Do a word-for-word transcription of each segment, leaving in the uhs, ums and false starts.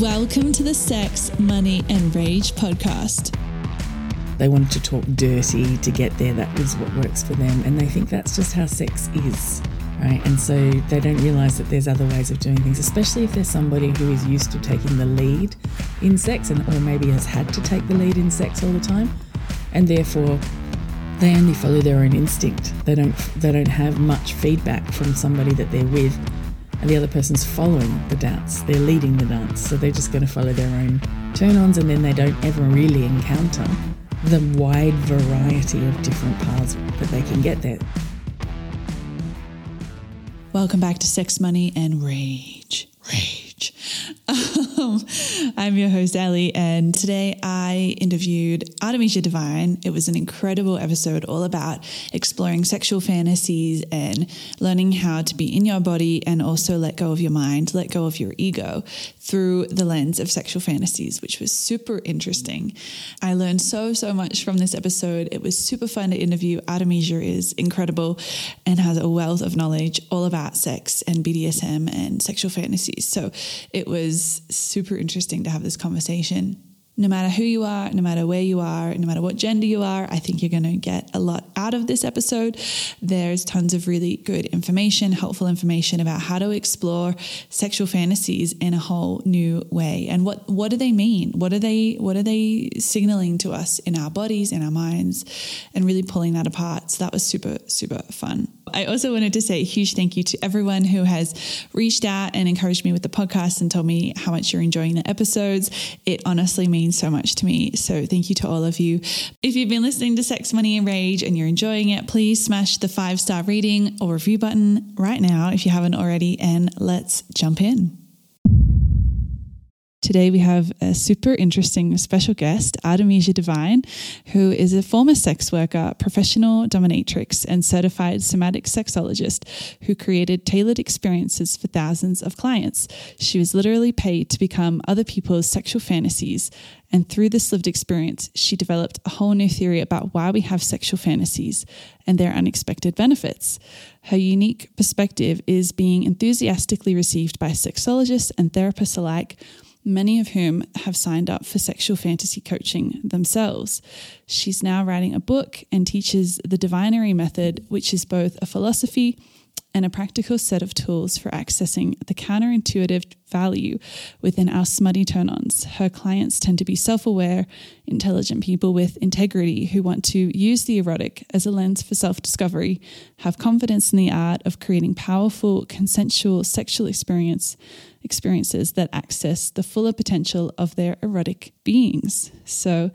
Welcome to the Sex, Money and Rage podcast. They wanted to talk dirty to get there. That was what works for them. And they think that's just how sex is, right? And so they don't realise that there's other ways of doing things, especially if there's somebody who is used to taking the lead in sex and or maybe has had to take the lead in sex all the time. And therefore, they only follow their own instinct. They don't, they don't have much feedback from somebody that they're with. And the other person's following the dance. They're leading the dance. So they're just going to follow their own turn-ons, and then they don't ever really encounter the wide variety of different paths that they can get there. Welcome back to Sex, Money and Rage. Rage. Um, I'm your host, Ali, and today I interviewed Artemisia Devine. It was an incredible episode all about exploring sexual fantasies and learning how to be in your body and also let go of your mind, let go of your ego through the lens of sexual fantasies, which was super interesting. I learned so, so much from this episode. It was super fun to interview. Artemisia is incredible and has a wealth of knowledge all about sex and B D S M and sexual fantasies. So it was super interesting to have this conversation. No matter who you are, no matter where you are, no matter what gender you are, I think you're going to get a lot out of this episode. There's tons of really good information, helpful information about how to explore sexual fantasies in a whole new way. And what, what do they mean? What are they, what are they signaling to us in our bodies, in our minds, and really pulling that apart. So that was super, super fun. I also wanted to say a huge thank you to everyone who has reached out and encouraged me with the podcast and told me how much you're enjoying the episodes. It honestly means so much to me. So thank you to all of you. If you've been listening to Sex, Money and Rage and you're enjoying it, please smash the five-star rating or review button right now if you haven't already, and let's jump in. Today we have a super interesting special guest, Artemisia Devine, who is a former sex worker, professional dominatrix, and certified somatic sexologist who created tailored experiences for thousands of clients. She was literally paid to become other people's sexual fantasies, and through this lived experience, she developed a whole new theory about why we have sexual fantasies and their unexpected benefits. Her unique perspective is being enthusiastically received by sexologists and therapists alike, many of whom have signed up for sexual fantasy coaching themselves. She's now writing a book and teaches the Divinery method, which is both a philosophy and a practical set of tools for accessing the counterintuitive value within our smutty turn-ons. Her clients tend to be self-aware, intelligent people with integrity who want to use the erotic as a lens for self-discovery, have confidence in the art of creating powerful, consensual sexual experience experiences that access the fuller potential of their erotic beings. So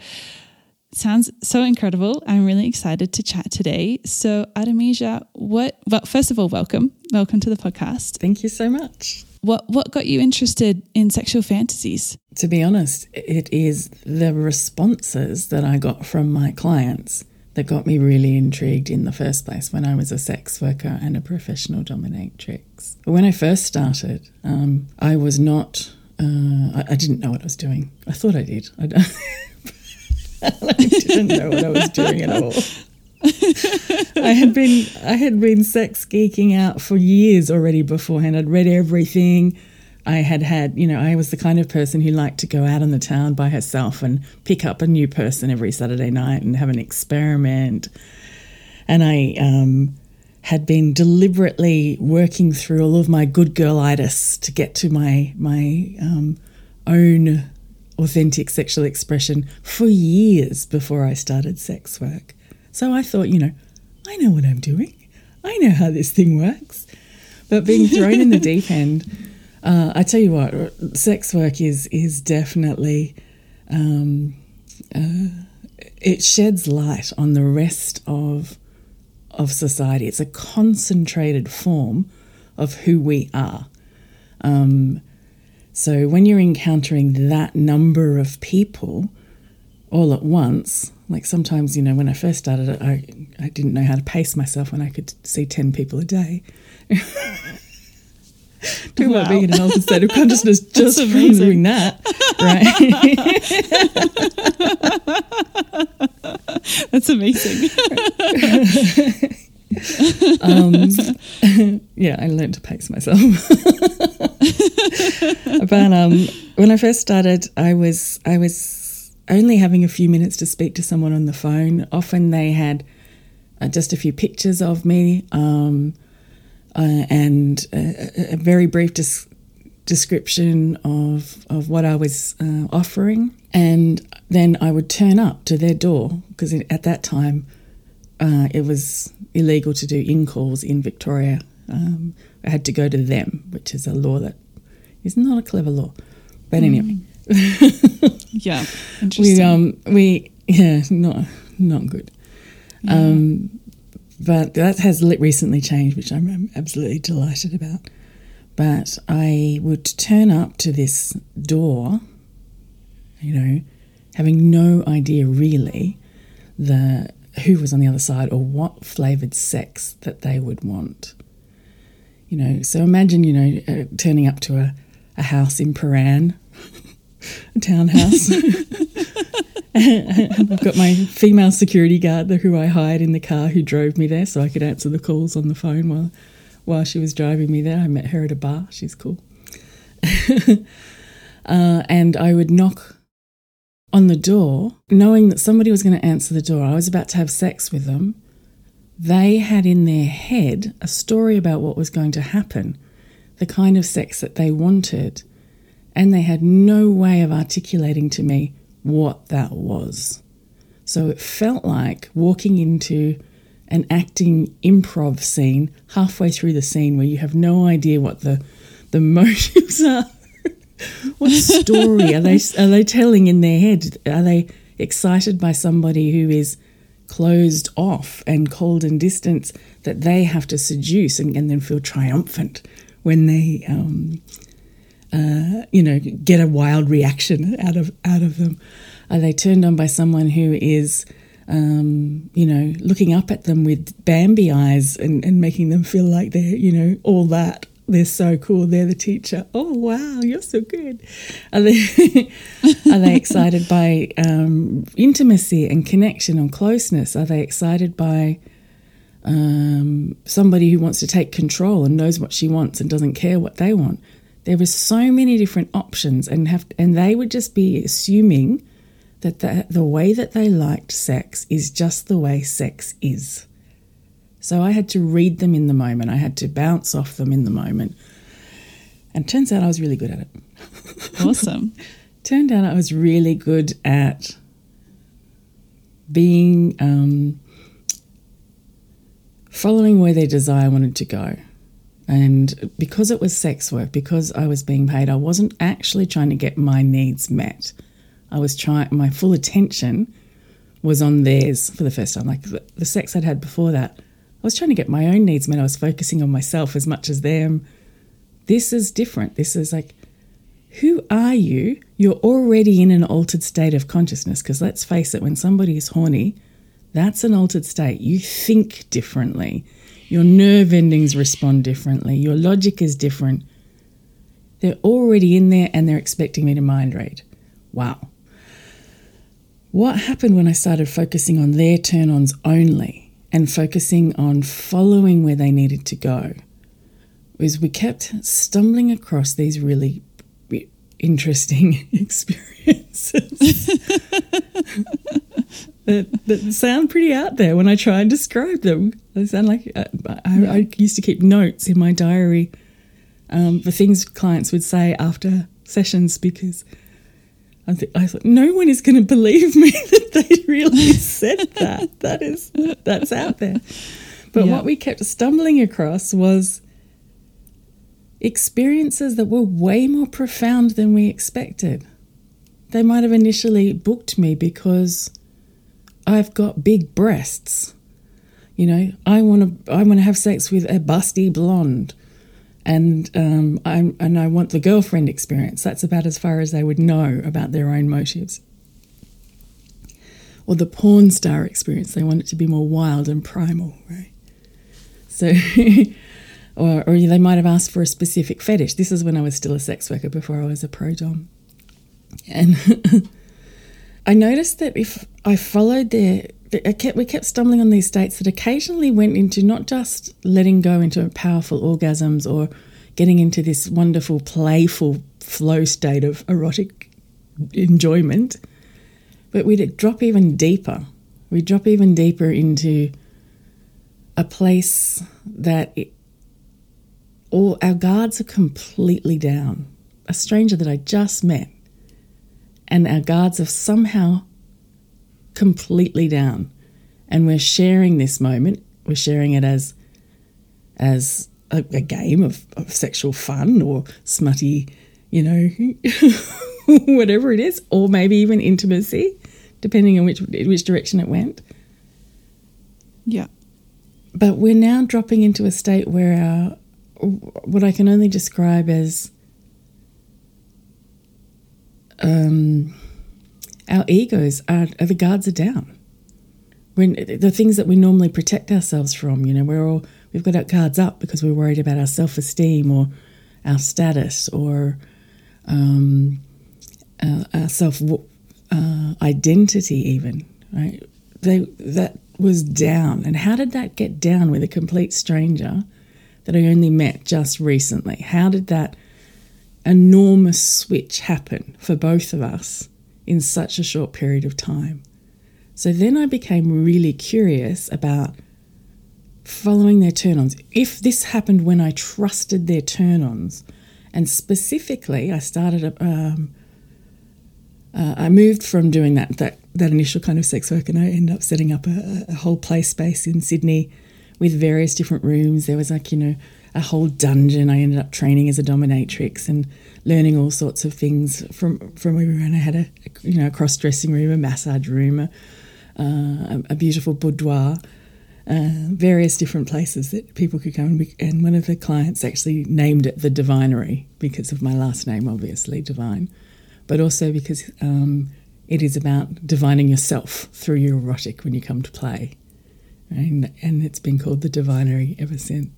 sounds so incredible. I'm really excited to chat today. So Artemisia, what, well, first of all, welcome. Welcome to the podcast. Thank you so much. What what got you interested in sexual fantasies? To be honest, it is the responses that I got from my clients that got me really intrigued in the first place when I was a sex worker and a professional dominatrix. When I first started, um, I was not, uh, I, I didn't know what I was doing. I thought I did. I don't. I didn't know what I was doing at all. I had been I had been sex geeking out for years already beforehand. I'd read everything. I had had, you know, I was the kind of person who liked to go out in the town by herself and pick up a new person every Saturday night and have an experiment. And I um, had been deliberately working through all of my good girl-itis to get to my my um, own authentic sexual expression for years before I started sex work. So I thought, you know, I know what I'm doing. I know how this thing works. But being thrown in the deep end, uh, I tell you what, sex work is is definitely, um, uh, it sheds light on the rest of of society. It's a concentrated form of who we are. Um So when you're encountering that number of people all at once, like sometimes, you know, when I first started it, I, I didn't know how to pace myself when I could see ten people a day. Talking wow. about being in an altered state of consciousness just from doing that, right? That's amazing. um, yeah, I learned to pace myself. But um, When I first started, I was I was only having a few minutes to speak to someone on the phone. Often they had uh, just a few pictures of me um, uh, and a, a very brief dis- description of of what I was uh, offering. And then I would turn up to their door, because at that time uh, it was illegal to do in-calls in Victoria. Um, I had to go to them, which is a law that is not a clever law. But anyway. Mm. Yeah, interesting. We, um, we, yeah, not, not good. Yeah. Um, but that has recently changed, which I'm absolutely delighted about. But I would turn up to this door, you know, having no idea really the who was on the other side or what flavoured sex that they would want. You know, so imagine, you know, uh, turning up to a, a house in Paran, a townhouse. And I've got my female security guard who I hired in the car who drove me there so I could answer the calls on the phone while while she was driving me there. I met her at a bar. She's cool. uh, and I would knock on the door knowing that somebody was going to answer the door. I was about to have sex with them. They had in their head a story about what was going to happen, the kind of sex that they wanted, and they had no way of articulating to me what that was. So it felt like walking into an acting improv scene halfway through the scene where you have no idea what the the motives are. What story are they are they telling in their head? Are they excited by somebody who is closed off and cold and distant that they have to seduce and, and then feel triumphant when they, um, uh, you know, get a wild reaction out of out of them? Are they turned on by someone who is, um, you know, looking up at them with Bambi eyes and, and making them feel like they're, you know, all that? They're so cool. They're the teacher. Oh, wow, you're so good. Are they are they excited by um, intimacy and connection and closeness? Are they excited by um, somebody who wants to take control and knows what she wants and doesn't care what they want? There were so many different options, and have and they would just be assuming that the, the way that they liked sex is just the way sex is. So I had to read them in the moment. I had to bounce off them in the moment. And turns out I was really good at it. Awesome. Turned out I was really good at being, um, following where their desire wanted to go. And because it was sex work, because I was being paid, I wasn't actually trying to get my needs met. I was trying, my full attention was on theirs for the first time. Like the, the sex I'd had before that, I was trying to get my own needs met. I was focusing on myself as much as them. This is different. This is like, who are you? You're already in an altered state of consciousness, because let's face it, when somebody is horny, that's an altered state. You think differently. Your nerve endings respond differently. Your logic is different. They're already in there and they're expecting me to mind read. Wow. What happened when I started focusing on their turn-ons only, and focusing on following where they needed to go, was we kept stumbling across these really interesting experiences that, that sound pretty out there when I try and describe them. They sound like I, I, I used to keep notes in my diary um, for things clients would say after sessions, because I, th- I thought, no one is going to believe me that they really said that. That is, that's out there. But yeah. What we kept stumbling across was experiences that were way more profound than we expected. They might have initially booked me because I've got big breasts. You know, I want to, I want to have sex with a busty blonde. And um, I and I want the girlfriend experience. That's about as far as they would know about their own motives. Or the porn star experience. They want it to be more wild and primal, right? So, or, or they might have asked for a specific fetish. This is when I was still a sex worker, before I was a pro-dom. And I noticed that if I followed their... I kept, we kept stumbling on these states that occasionally went into not just letting go into powerful orgasms or getting into this wonderful, playful flow state of erotic enjoyment, but we drop even deeper. We drop even deeper into a place that it, all our guards are completely down. A stranger that I just met, and our guards are somehow completely down, and we're sharing this moment. We're sharing it as as a, a game of, of sexual fun or smutty, you know, whatever it is, or maybe even intimacy, depending on which which direction it went. Yeah. But we're now dropping into a state where our, what I can only describe as um, our egos are, are the guards are down. When the things that we normally protect ourselves from, you know, we're all, we've got our guards up because we're worried about our self-esteem or our status or um, our, our self uh, identity, even, right? They that. was down. And how did that get down with a complete stranger that I only met just recently? How did that enormous switch happen for both of us in such a short period of time? So then I became really curious about following their turn-ons. If this happened when I trusted their turn-ons, and specifically I started, um, uh, I moved from doing that, that that initial kind of sex work, and I ended up setting up a, a whole play space in Sydney with various different rooms. There was like, you know, a whole dungeon. I ended up training as a dominatrix and learning all sorts of things from, from everywhere. And I had a, you know, a cross-dressing room, a massage room, a, uh, a beautiful boudoir, uh, various different places that people could come. And, be, and one of the clients actually named it the Divinery because of my last name, obviously, Divine, but also because... Um, It is about divining yourself through your erotic when you come to play. And, and it's been called the Divinery ever since.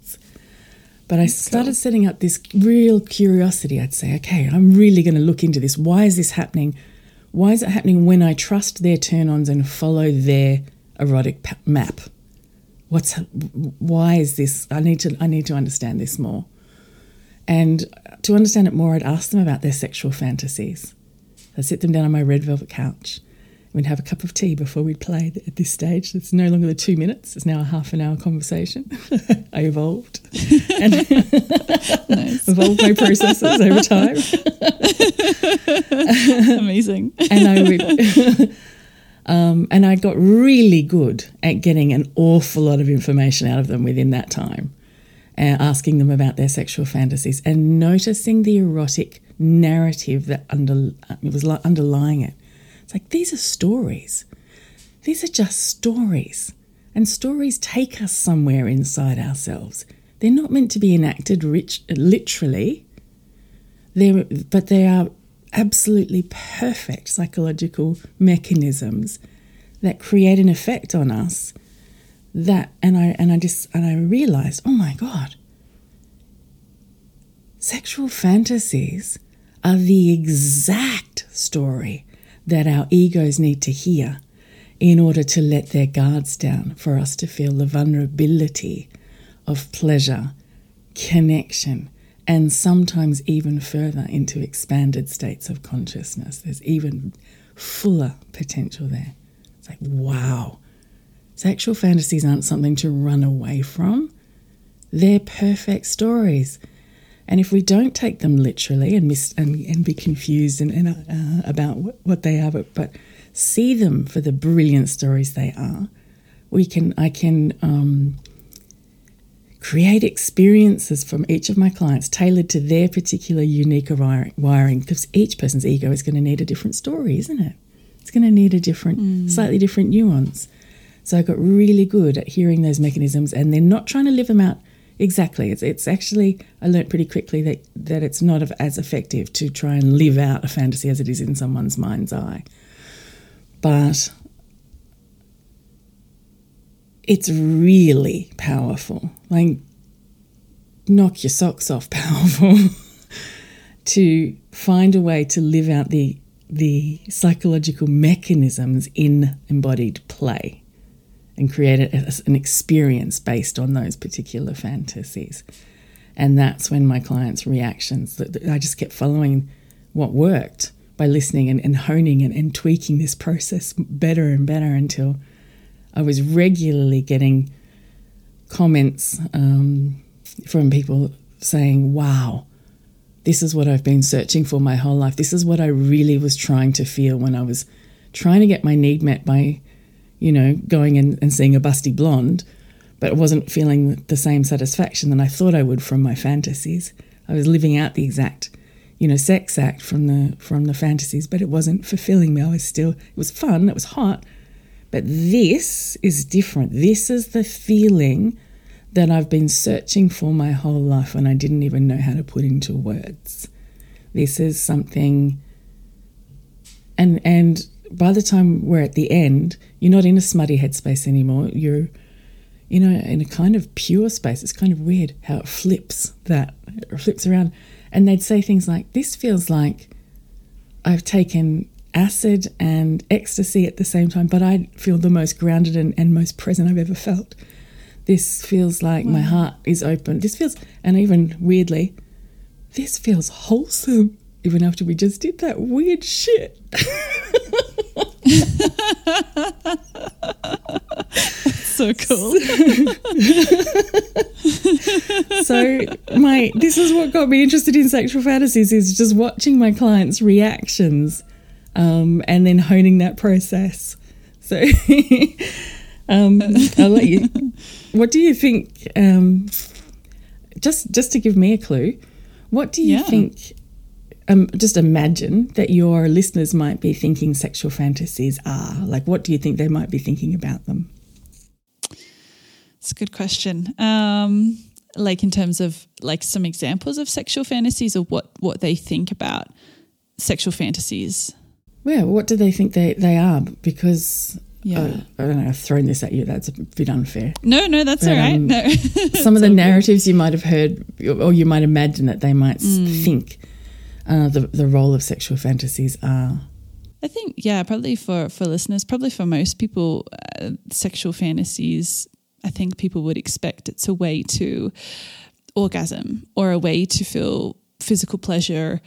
But I started setting up this real curiosity. I'd say, okay, I'm really going to look into this. Why is this happening? Why is it happening when I trust their turn-ons and follow their erotic map? What's why is this? I need to I need to understand this more. And to understand it more, I'd ask them about their sexual fantasies. I'd sit them down on my red velvet couch. We'd have a cup of tea before we'd play at this stage. It's no longer the two minutes. It's now a half an hour conversation. I evolved. And nice. Evolved my processes over time. Amazing. And I would, um, and I got really good at getting an awful lot of information out of them within that time, uh, asking them about their sexual fantasies and noticing the erotic narrative that under it was like underlying it. It's like, these are stories. These are just stories. And stories take us somewhere inside ourselves. They're not meant to be enacted rich, literally, they're, but they are absolutely perfect psychological mechanisms that create an effect on us. That and I and I just and I realized, oh my God, sexual fantasies are the exact story that our egos need to hear in order to let their guards down, for us to feel the vulnerability of pleasure, connection, and sometimes even further into expanded states of consciousness. There's even fuller potential there. It's like, wow, sexual fantasies aren't something to run away from. They're perfect stories. And if we don't take them literally and miss and, and be confused and, and uh, about wh- what they are, but, but see them for the brilliant stories they are, we can I can um, create experiences from each of my clients tailored to their particular unique wiring, because each person's ego is going to need a different story, isn't it? It's going to need a different, mm. slightly different nuance. So I got really good at hearing those mechanisms, and then not trying to live them out. Exactly. It's it's actually, I learned pretty quickly that, that it's not as effective to try and live out a fantasy as it is in someone's mind's eye. But it's really powerful, like knock your socks off powerful, to find a way to live out the the psychological mechanisms in embodied play. And create a, an experience based on those particular fantasies. And that's when my clients' reactions, I just kept following what worked by listening and, and honing and, and tweaking this process better and better until I was regularly getting comments um, from people saying, wow, this is what I've been searching for my whole life. This is what I really was trying to feel when I was trying to get my need met by, you know, going and, and seeing a busty blonde, but I wasn't feeling the same satisfaction that I thought I would from my fantasies. I was living out the exact, you know, sex act from the from the fantasies, but it wasn't fulfilling me. I was still, it was fun, it was hot, but this is different. This is the feeling that I've been searching for my whole life and I didn't even know how to put into words. This is something, and and by the time we're at the end, you're not in a smutty headspace anymore. You're, you know, in a kind of pure space. It's kind of weird how it flips that, it flips around. And they'd say things like, this feels like I've taken acid and ecstasy at the same time, but I feel the most grounded and, and most present I've ever felt. This feels like wow. My heart is open. This feels, and even weirdly, this feels wholesome, even after we just did that weird shit. So cool. So my, this is what got me interested in sexual fantasies, is just watching my clients' reactions um, and then honing that process. So um, I'll let you... What do you think, um, just just to give me a clue, what do you yeah. think, um, just imagine that your listeners might be thinking sexual fantasies are? Like, what do you think they might be thinking about them? That's a good question. Um, like in terms of like some examples of sexual fantasies, or what, what they think about sexual fantasies? Yeah, what do they think they, they are? Because... Yeah, oh, I don't know, I've thrown this at you. That's a bit unfair. No, no, that's but, all right. Um, no. Some of the narratives you might have heard, or you might imagine that they might mm. think uh, the the role of sexual fantasies are. I think, yeah, probably for, for listeners, probably for most people, uh, sexual fantasies, I think people would expect it's a way to orgasm or a way to feel physical pleasure,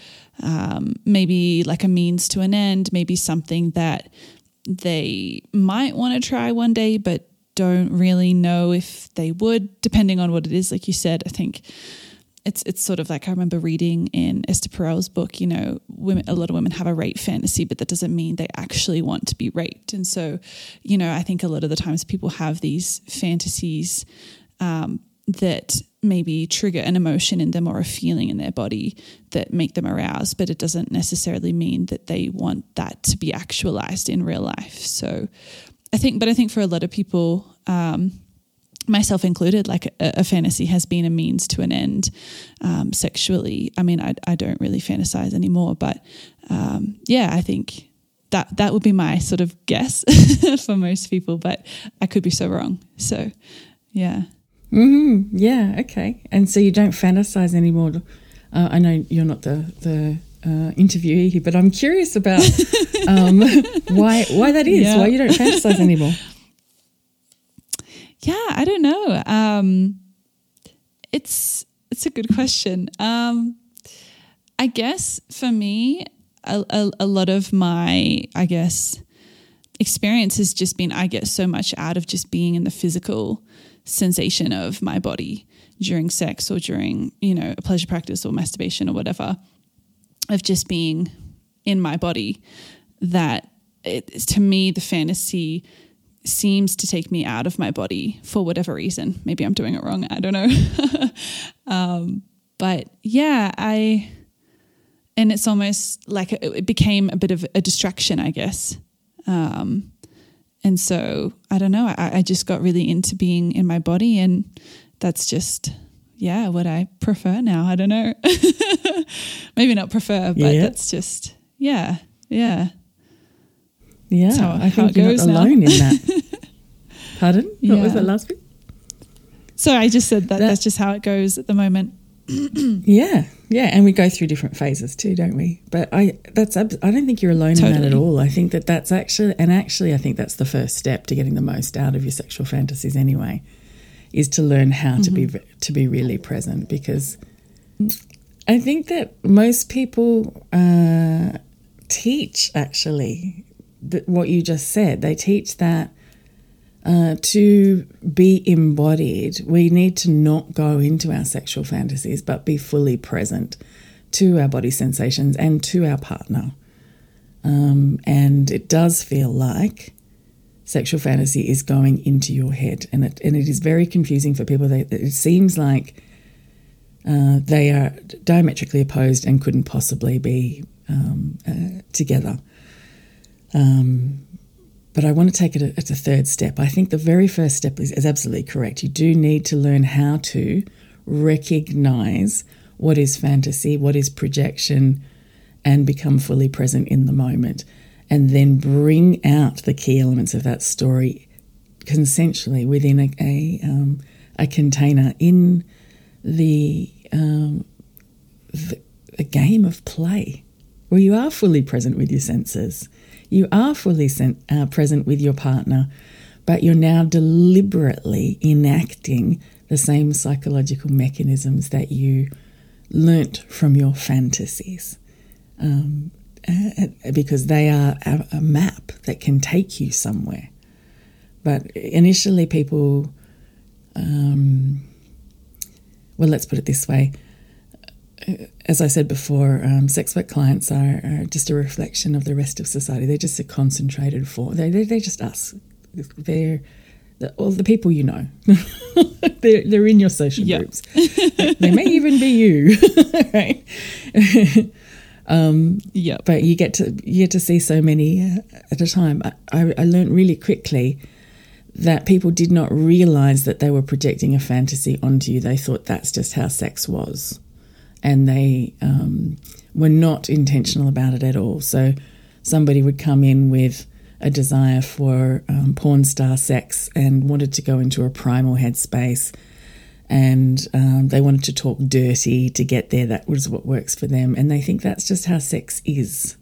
um, maybe like a means to an end, maybe something that they might want to try one day but don't really know if they would, depending on what it is. Like you said, I think it's it's sort of like, I remember reading in Esther Perel's book, you know, women, a lot of women have a rape fantasy, but that doesn't mean they actually want to be raped. And so, you know, I think a lot of the times people have these fantasies um, that maybe trigger an emotion in them or a feeling in their body that make them aroused, but it doesn't necessarily mean that they want that to be actualized in real life. So I think, but I think for a lot of people, um, myself included, like a, a fantasy has been a means to an end um, sexually. I mean, I, I don't really fantasize anymore, but um, yeah, I think that, that would be my sort of guess for most people, but I could be so wrong. So yeah. Mm-hmm. Yeah, okay. And so you don't fantasize anymore. Uh, I know you're not the, the uh, interviewee here, but I'm curious about um, why why that is, yeah. why you don't fantasize anymore. Yeah, I don't know. Um, it's it's a good question. Um, I guess for me, a, a, a lot of my, I guess, experience has just been I get so much out of just being in the physical sensation of my body during sex or during, you know, a pleasure practice or masturbation or whatever, of just being in my body, that it, to me the fantasy seems to take me out of my body for whatever reason. Maybe I'm doing it wrong, I don't know. um, but yeah, I, and it's almost like it, it became a bit of a distraction, I guess. Um, And so, I don't know, I, I just got really into being in my body, and that's just, yeah, what I prefer now. I don't know. Maybe not prefer, but yeah. that's just, yeah, yeah. Yeah, how, I how think you're not alone now. In that. Pardon? Yeah. What was that last bit? So I just said that, that that's just how it goes at the moment. Yeah, yeah, and we go through different phases too, don't we? But I that's I don't think you're alone totally. In that at all. I think that that's actually, and actually I think that's the first step to getting the most out of your sexual fantasies anyway, is to learn how mm-hmm. to be to be really present, because I think that most people uh, teach, actually, that what you just said. They teach that uh, to be embodied, we need to not go into our sexual fantasies, but be fully present to our body sensations and to our partner. Um, and it does feel like sexual fantasy is going into your head. And it, and it is very confusing for people. They, it seems like uh, they are diametrically opposed and couldn't possibly be um, uh, together. Um, but I want to take it at a third step. I think the very first step is, is absolutely correct. You do need to learn how to recognize what is fantasy, what is projection, and become fully present in the moment. And then bring out the key elements of that story consensually within a a, um, a container in the, um, the a game of play where you are fully present with your senses. You are fully sen- uh, present with your partner, but you're now deliberately enacting the same psychological mechanisms that you learnt from your fantasies. Um, because they are a map that can take you somewhere. But initially people, um, well, let's put it this way. As I said before, um, sex work clients are, are just a reflection of the rest of society. They're just a concentrated form. They're, they're, they're just us. They're the, all the people you know. they're, they're in your social yep. groups. They may even be you, right? Um, yeah, but you get to you get to see so many at a time. I, I, I learned really quickly that people did not realise that they were projecting a fantasy onto you. They thought that's just how sex was, and they um, were not intentional about it at all. So somebody would come in with a desire for um, porn star sex and wanted to go into a primal headspace. And um, they wanted to talk dirty to get there. That was what works for them. And they think that's just how sex is,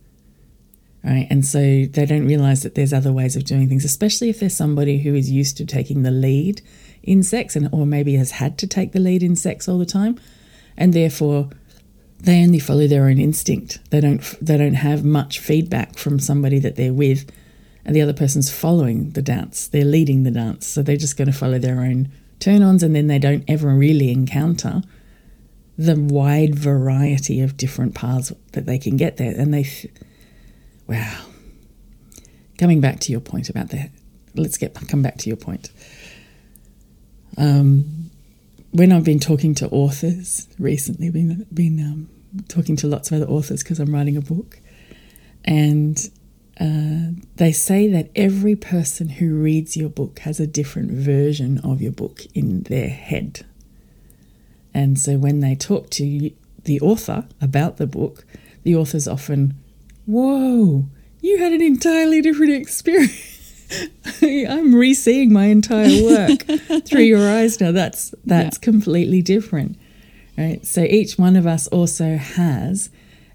right? And so they don't realise that there's other ways of doing things, especially if there's somebody who is used to taking the lead in sex and or maybe has had to take the lead in sex all the time, and therefore they only follow their own instinct. They don't, they don't have much feedback from somebody that they're with, and the other person's following the dance. They're leading the dance, so they're just going to follow their own turn-ons, and then they don't ever really encounter the wide variety of different paths that they can get there. And they, f- wow, coming back to your point about that, let's get come back to your point. Um, when I've been talking to authors recently, been been um, talking to lots of other authors because I'm writing a book, and Uh, they say that every person who reads your book has a different version of your book in their head. And so when they talk to you, the author about the book, the author's often, whoa, you had an entirely different experience. I'm re-seeing my entire work through your eyes now. That's, that's yeah. completely different, right? So each one of us also has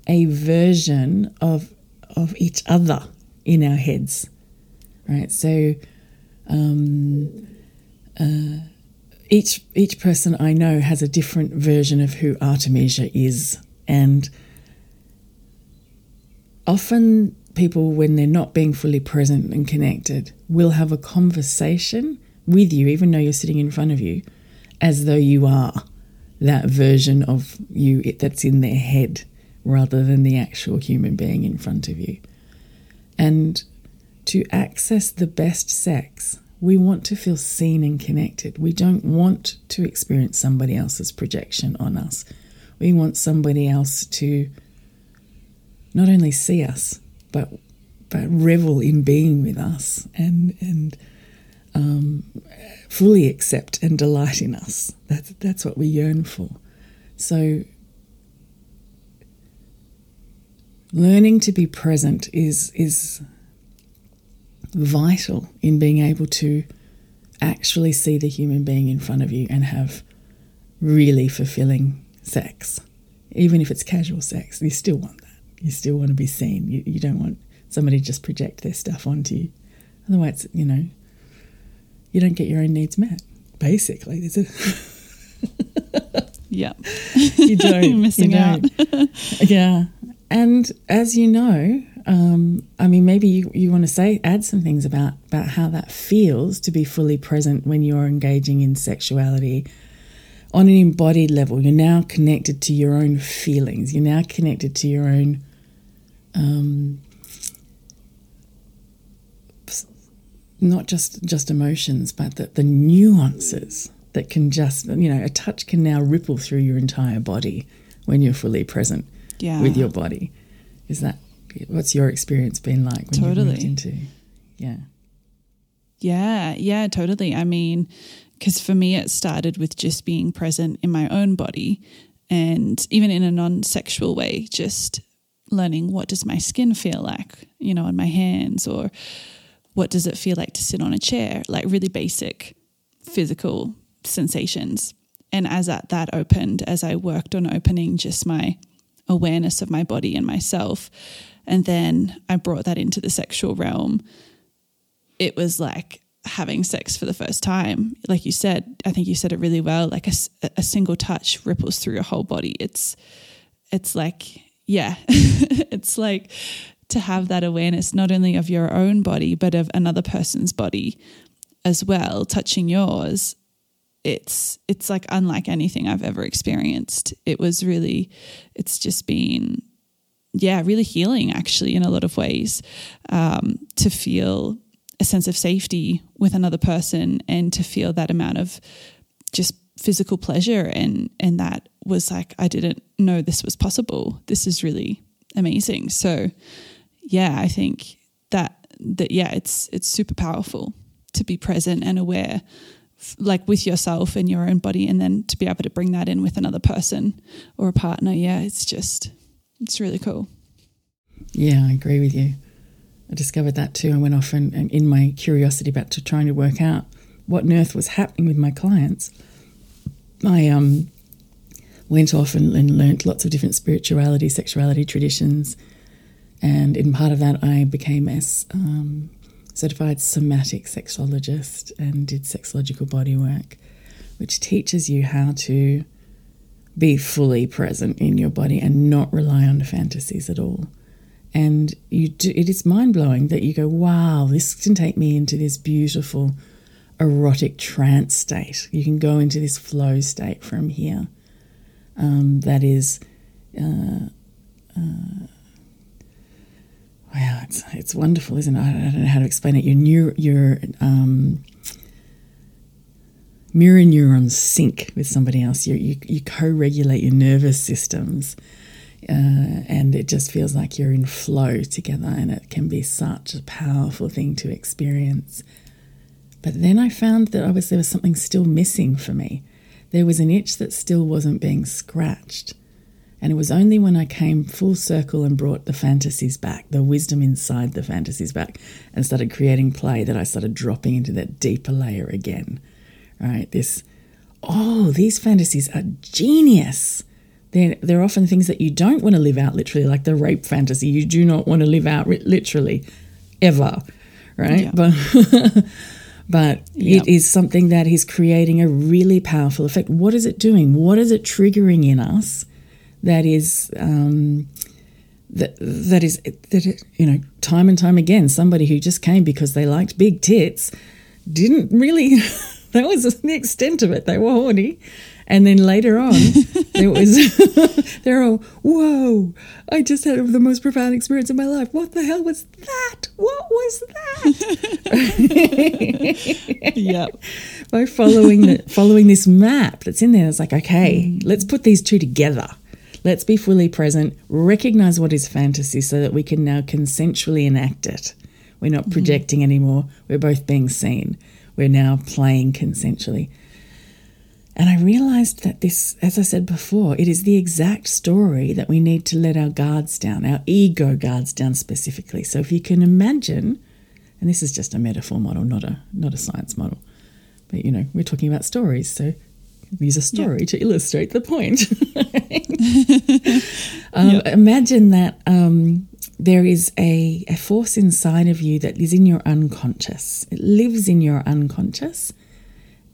a version of of each other in our heads, right? So um, uh, each each person I know has a different version of who Artemisia is, and often people, when they're not being fully present and connected, will have a conversation with you, even though you're sitting in front of you, as though you are that version of you that's in their head, rather than the actual human being in front of you. And to access the best sex, we want to feel seen and connected. We don't want to experience somebody else's projection on us. We want somebody else to not only see us, but but revel in being with us and and um, fully accept and delight in us. That's, that's what we yearn for. So learning to be present is is vital in being able to actually see the human being in front of you and have really fulfilling sex. Even if it's casual sex, you still want that. You still want to be seen. You, you don't want somebody to just project their stuff onto you. Otherwise, you know, you don't get your own needs met, basically. There's a Yeah. You don't. Missing you don't. out. Yeah. And as you know, um, I mean, maybe you, you want to say, add some things about, about how that feels to be fully present when you're engaging in sexuality on an embodied level. You're now connected to your own feelings. You're now connected to your own um, not just, just emotions, but the, the nuances that can just, you know, a touch can now ripple through your entire body when you're fully present yeah. with your body. Is that, what's your experience been like when totally. you moved into? Yeah. Yeah, yeah, totally. I mean, because for me it started with just being present in my own body, and even in a non-sexual way, just learning what does my skin feel like, you know, on my hands, or what does it feel like to sit on a chair, like really basic physical sensations. And as that, that opened, as I worked on opening just my awareness of my body and myself, and then I brought that into the sexual realm, it was like having sex for the first time. Like you said, I think you said it really well, like a, a single touch ripples through your whole body. It's, it's like, yeah, it's like to have that awareness, not only of your own body, but of another person's body as well, touching yours. It's, it's like unlike anything I've ever experienced. It was really, it's just been, yeah, really healing actually in a lot of ways, um, to feel a sense of safety with another person and to feel that amount of just physical pleasure. And, and that was like, I didn't know this was possible. This is really amazing. So yeah, I think that, that, yeah, it's, it's super powerful to be present and aware, like with yourself and your own body, and then to be able to bring that in with another person or a partner. Yeah, it's just, it's really cool. Yeah, I agree with you. I discovered that too. I went off and, and in my curiosity about to trying to work out what on earth was happening with my clients, I um, went off and, and learnt lots of different spirituality, sexuality traditions, and in part of that I became a um, certified somatic sexologist and did sexological body work, which teaches you how to be fully present in your body and not rely on fantasies at all. And you do, it is mind-blowing that you go, wow, this can take me into this beautiful erotic trance state. You can go into this flow state from here. Um, that is, uh, uh, wow, it's it's wonderful, isn't it? I don't, I don't know how to explain it. Your new, your um, mirror neurons sync with somebody else. You you, you co-regulate your nervous systems. Uh, and it just feels like you're in flow together, and it can be such a powerful thing to experience. But then I found that obviously there was something still missing for me. There was an itch that still wasn't being scratched. And it was only when I came full circle and brought the fantasies back, the wisdom inside the fantasies back, and started creating play, that I started dropping into that deeper layer again, right? This, oh, these fantasies are genius. They're, they're often things that you don't want to live out literally, like the rape fantasy. You do not want to live out literally ever, right? Yeah. But, but yeah. It is something that is creating a really powerful effect. What is it doing? What is it triggering in us that is, um, that, that is, that, you know, time and time again, somebody who just came because they liked big tits didn't really, that was the extent of it. They were horny. And then later on, there was they're all, whoa, I just had the most profound experience of my life. What the hell was that? What was that? Yep. By following the, following this map that's in there, it's like, okay, mm. let's put these two together. Let's be fully present, recognize what is fantasy so that we can now consensually enact it. We're not projecting mm. anymore. We're both being seen. We're now playing consensually. And I realised that this, as I said before, it is the exact story that we need to let our guards down, our ego guards down specifically. So if you can imagine, and this is just a metaphor model, not a not a science model, but, you know, we're talking about stories, so use a story yep. to illustrate the point. um, yep. Imagine that um, there is a, a force inside of you that is in your unconscious. It lives in your unconscious,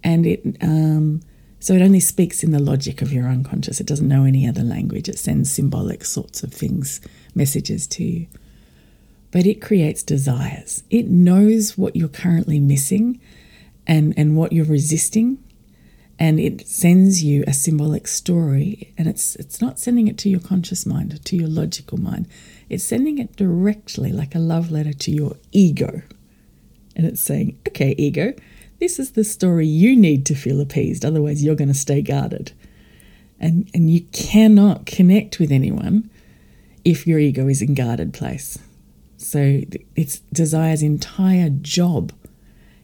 and it... Um, So it only speaks in the logic of your unconscious. It doesn't know any other language. It sends symbolic sorts of things, messages to you. But it creates desires. It knows what you're currently missing and, and what you're resisting. And it sends you a symbolic story. And it's it's not sending it to your conscious mind or to your logical mind. It's sending it directly like a love letter to your ego. And it's saying, okay, ego, this is the story you need to feel appeased, otherwise you're going to stay guarded. And and you cannot connect with anyone if your ego is in guarded place. So it's desire's entire job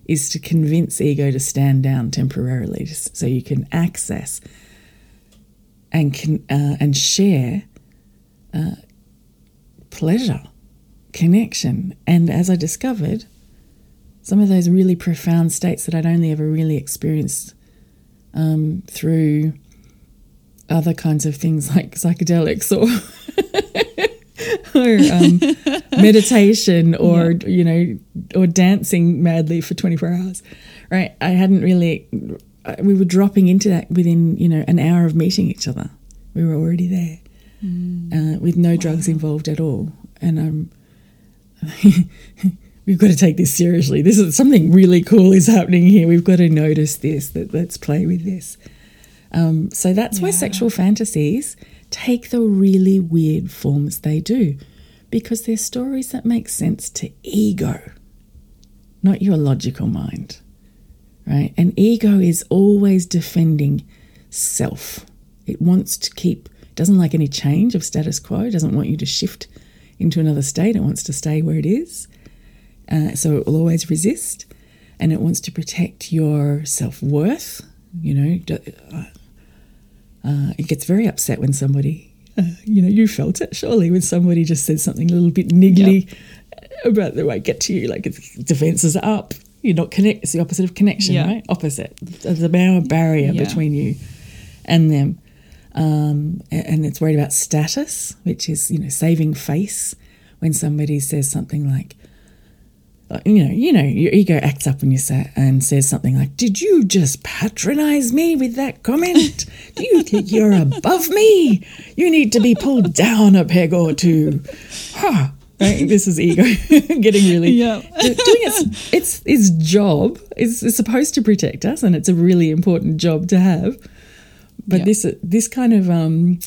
is to convince ego to stand down temporarily so you can access and can uh, and share uh, pleasure, connection. And as I discovered, some of those really profound states that I'd only ever really experienced um, through other kinds of things like psychedelics or, or um, meditation or, yeah. you know, or dancing madly for twenty-four hours, right? I hadn't really, we were dropping into that within, you know, an hour of meeting each other. We were already there mm. uh, with no wow. drugs involved at all. And um, we've got to take this seriously. This is something really cool is happening here. We've got to notice this, that let's play with this. Um, so that's yeah. why sexual fantasies take the really weird forms they do, because they're stories that make sense to ego, not your logical mind, right? And ego is always defending self. It wants to keep, doesn't like any change of status quo, doesn't want you to shift into another state. It wants to stay where it is. Uh, so it will always resist, and it wants to protect your self-worth. You know, uh, it gets very upset when somebody, uh, you know, you felt it surely when somebody just says something a little bit niggly yep. about the way it gets to you, like its defences are up. You're not connect. It's the opposite of connection, yeah. right? Opposite. There's a barrier yeah. between you and them. Um, and it's worried about status, which is, you know, saving face when somebody says something like, You know, you know, your ego acts up when you say and says something like, "Did you just patronize me with that comment? Do you think you're above me? You need to be pulled down a peg or two." Huh. Right? This is ego getting really yeah. doing its its its job. It's, it's supposed to protect us, and it's a really important job to have. But yeah. this this kind of um,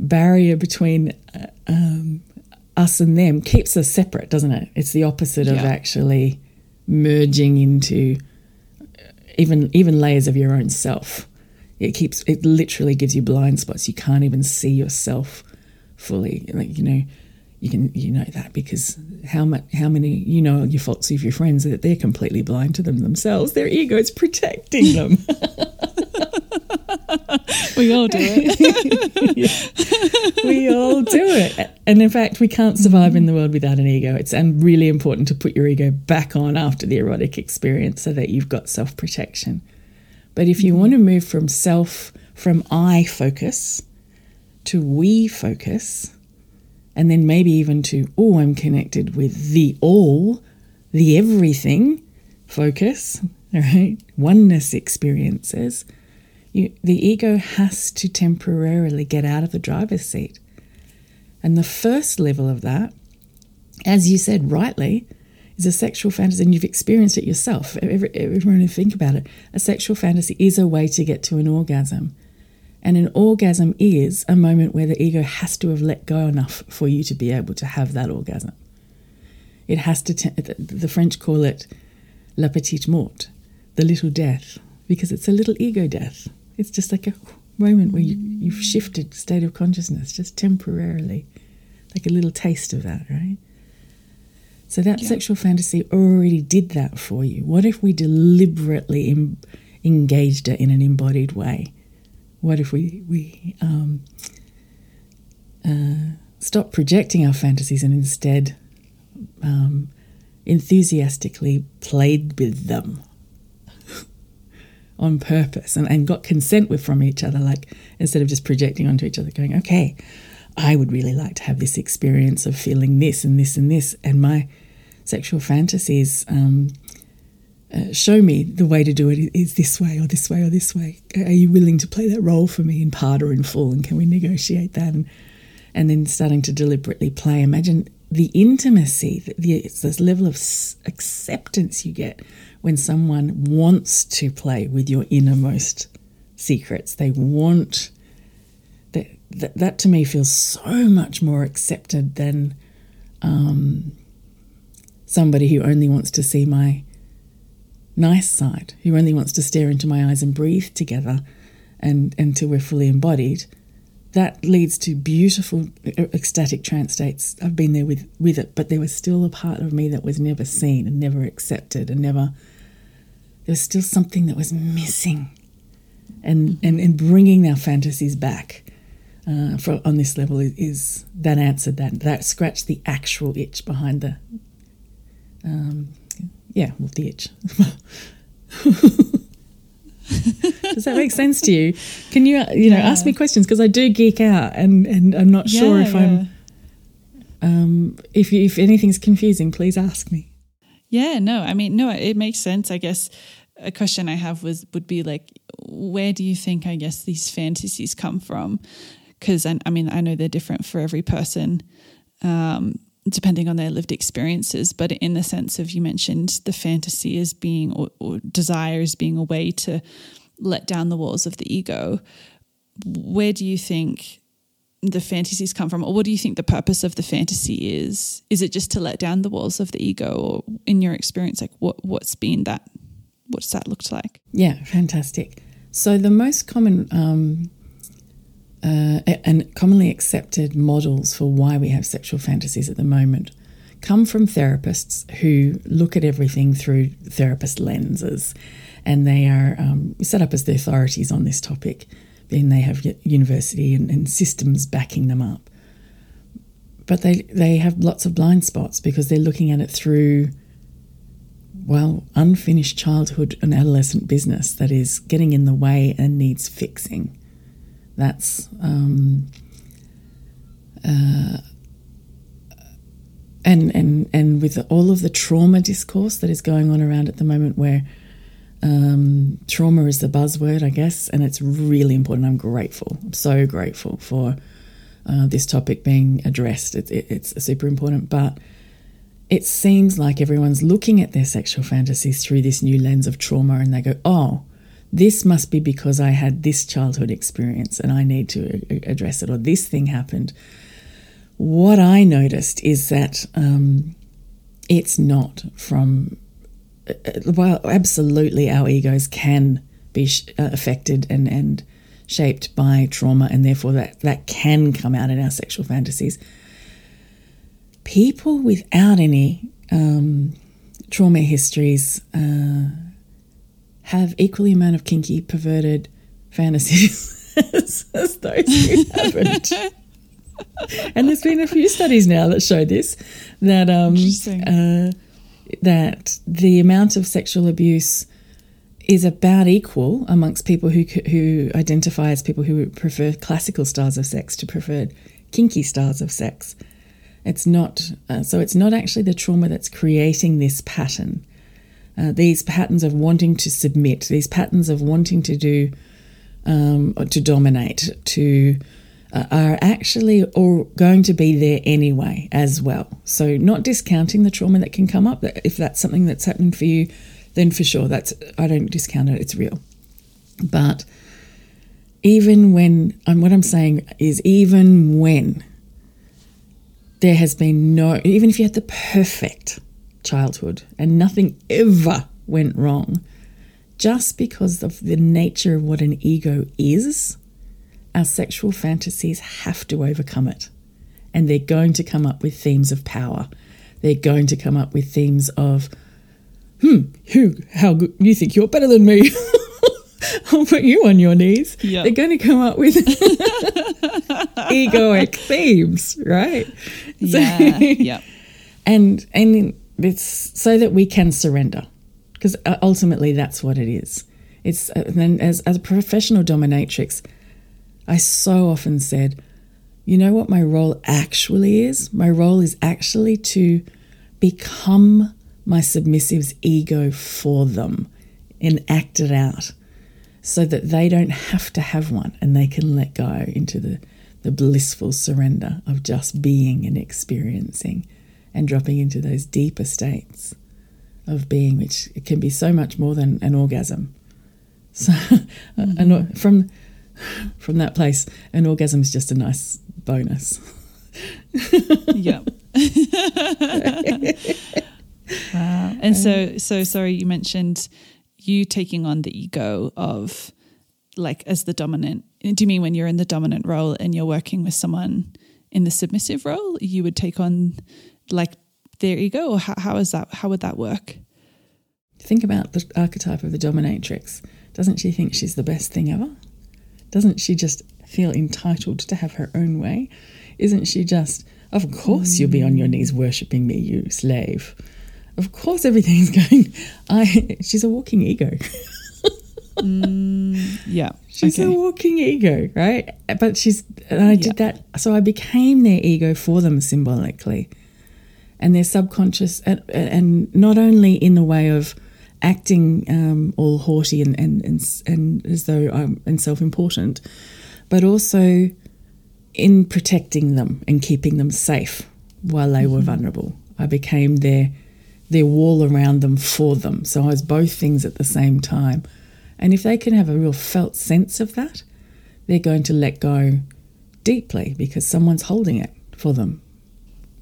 barrier between. Uh, um, us and them keeps us separate, doesn't it? It's the opposite yeah. of actually merging into even even layers of your own self. It keeps it literally gives you blind spots. You can't even see yourself fully. Like, you know, you can you know that because how much how many you know your faults of your friends that they're completely blind to them themselves. Their ego's protecting them. We all do it. yeah. We all do it. And in fact, we can't survive in the world without an ego. It's and really important to put your ego back on after the erotic experience so that you've got self-protection. But if you mm-hmm. want to move from self, from I focus to we focus, and then maybe even to, oh, I'm connected with the all, the everything focus, all right, oneness experiences, You, the ego has to temporarily get out of the driver's seat. And the first level of that, as you said rightly, is a sexual fantasy, and you've experienced it yourself. Every, everyone who think about it, a sexual fantasy is a way to get to an orgasm. And an orgasm is a moment where the ego has to have let go enough for you to be able to have that orgasm. It has to, te- the French call it la petite mort, the little death, because it's a little ego death. It's just like a moment where you, you've shifted state of consciousness just temporarily, like a little taste of that, right? So that yeah. sexual fantasy already did that for you. What if we deliberately em- engaged it in an embodied way? What if we, we um, uh, stopped projecting our fantasies and instead um, enthusiastically played with them? On purpose and, and got consent with from each other, like instead of just projecting onto each other going, okay, I would really like to have this experience of feeling this and this and this, and my sexual fantasies um, uh, show me the way to do it is this way or this way or this way. Are you willing to play that role for me in part or in full? And can we negotiate that? And, and then starting to deliberately play. Imagine the intimacy, the, this level of acceptance you get when someone wants to play with your innermost secrets. They want that. That, that to me feels so much more accepted than um, somebody who only wants to see my nice side, who only wants to stare into my eyes and breathe together, and until we're fully embodied. That leads to beautiful ecstatic trance states. I've been there with, with it, but there was still a part of me that was never seen and never accepted and never, there was still something that was missing. And mm-hmm. and, and bringing our fantasies back uh, for, on this level is, is that answered that. That scratched the actual itch behind the, um, yeah, well, the itch. Does that make sense to you? Can you, you know, yeah. ask me questions, because I do geek out, and, and I'm not sure yeah, if yeah. I'm. Um, if if anything's confusing, please ask me. Yeah, no, I mean, no, it makes sense. I guess a question I have was would be like, where do you think, I guess, these fantasies come from? Because I, I mean, I know they're different for every person, um, depending on their lived experiences, but in the sense of, you mentioned the fantasy as being, or, or desire as being a way to let down the walls of the ego. Where do you think the fantasies come from, or what do you think the purpose of the fantasy is? Is it just to let down the walls of the ego, or in your experience, like what, what's been that, what's that looked like? Yeah, fantastic. So the most common um, uh, and commonly accepted models for why we have sexual fantasies at the moment come from therapists who look at everything through therapist lenses, and they are um, set up as the authorities on this topic, and they have university and, and systems backing them up. But they, they have lots of blind spots because they're looking at it through, well, unfinished childhood and adolescent business that is getting in the way and needs fixing. That's... Um, uh, and, and, and with all of the trauma discourse that is going on around at the moment, where... Um, trauma is the buzzword, I guess, and it's really important. I'm grateful. I'm so grateful for uh, this topic being addressed. It, it, it's super important, but it seems like everyone's looking at their sexual fantasies through this new lens of trauma, and they go, oh, this must be because I had this childhood experience and I need to address it, or this thing happened. What I noticed is that um, it's not from... Well, absolutely, our egos can be sh- affected and, and shaped by trauma, and therefore that, that can come out in our sexual fantasies. People without any um, trauma histories uh, have equally amount of kinky, perverted fantasies as, as those who haven't. And there's been a few studies now that show this, that um, Interesting. Uh, that the amount of sexual abuse is about equal amongst people who who identify as people who prefer classical styles of sex to preferred kinky styles of sex. It's not uh, so. It's not actually the trauma that's creating this pattern. Uh, these patterns of wanting to submit, these patterns of wanting to do, um, or to dominate, to Uh, are actually all going to be there anyway as well. So not discounting the trauma that can come up. If that's something that's happened for you, then for sure, that's I don't discount it, it's real. But even when, and what I'm saying is even when there has been no, even if you had the perfect childhood and nothing ever went wrong, just because of the nature of what an ego is, our sexual fantasies have to overcome it, and they're going to come up with themes of power. They're going to come up with themes of, hmm, who, how good, you think you're better than me. I'll put you on your knees. Yep. They're going to come up with egoic themes, right? Yeah, so, yep. And, and it's so that we can surrender, because ultimately that's what it is. It's, and as, as a professional dominatrix, I so often said, you know what my role actually is? My role is actually to become my submissive's ego for them and act it out so that they don't have to have one and they can let go into the, the blissful surrender of just being and experiencing and dropping into those deeper states of being, which can be so much more than an orgasm. So mm-hmm. an, from from that place, an orgasm is just a nice bonus. Yep. Wow. And so, so sorry, you mentioned you taking on the ego of, like, as the dominant. Do you mean when you're in the dominant role and you're working with someone in the submissive role, you would take on, like, their ego? Or how, how is that? How would that work? Think about the archetype of the dominatrix. Doesn't she think she's the best thing ever? Doesn't she just feel entitled to have her own way? Isn't she just, of course you'll be on your knees worshipping me, you slave. Of course everything's going, I. She's a walking ego. mm, yeah. She's okay. a walking ego, right? But she's, and I did yeah. that, so I became their ego for them symbolically. And their subconscious, and, and not only in the way of acting um, all haughty and, and, and, and as though I'm and self-important, but also in protecting them and keeping them safe while they mm-hmm. were vulnerable. I became their their wall around them for them. So I was both things at the same time. And if they can have a real felt sense of that, they're going to let go deeply because someone's holding it for them,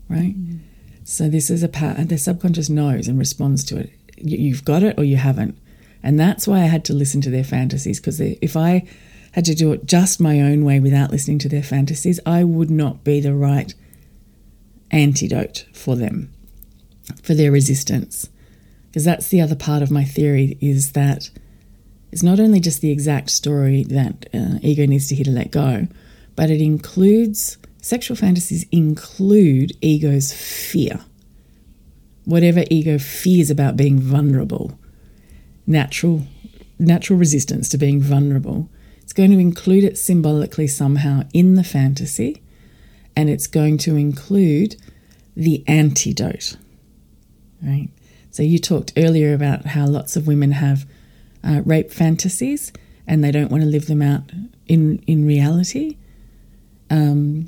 right? Mm. So this is a part, and their subconscious knows and responds to it. You've got it or you haven't. And that's why I had to listen to their fantasies, because if I had to do it just my own way without listening to their fantasies, I would not be the right antidote for them, for their resistance. Because that's the other part of my theory, is that it's not only just the exact story that uh, ego needs to hear to let go, but it includes, sexual fantasies include ego's fear, whatever ego fears about being vulnerable, natural natural resistance to being vulnerable. It's going to include it symbolically somehow in the fantasy, and it's going to include the antidote, right? So you talked earlier about how lots of women have uh, rape fantasies and they don't want to live them out in, in reality. Um,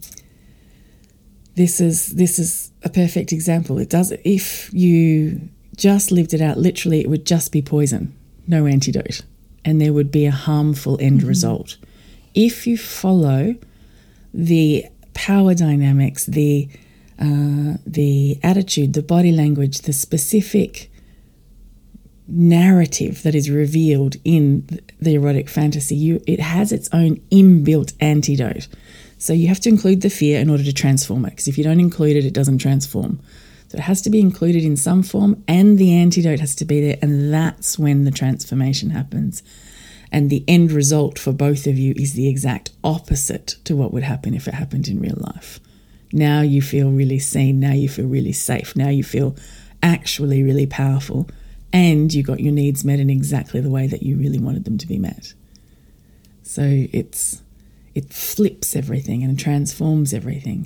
this is this is a perfect example. It does. If you just lived it out literally, it would just be poison, no antidote, and there would be a harmful end mm-hmm. result. If you follow the power dynamics, the uh, the attitude, the body language, the specific narrative that is revealed in the erotic fantasy, you it has its own inbuilt antidote. So you have to include the fear in order to transform it, because if you don't include it, it doesn't transform. So it has to be included in some form, and the antidote has to be there, and that's when the transformation happens. And the end result for both of you is the exact opposite to what would happen if it happened in real life. Now you feel really seen. Now you feel really safe. Now you feel actually really powerful, and you got your needs met in exactly the way that you really wanted them to be met. So it's... it flips everything and transforms everything.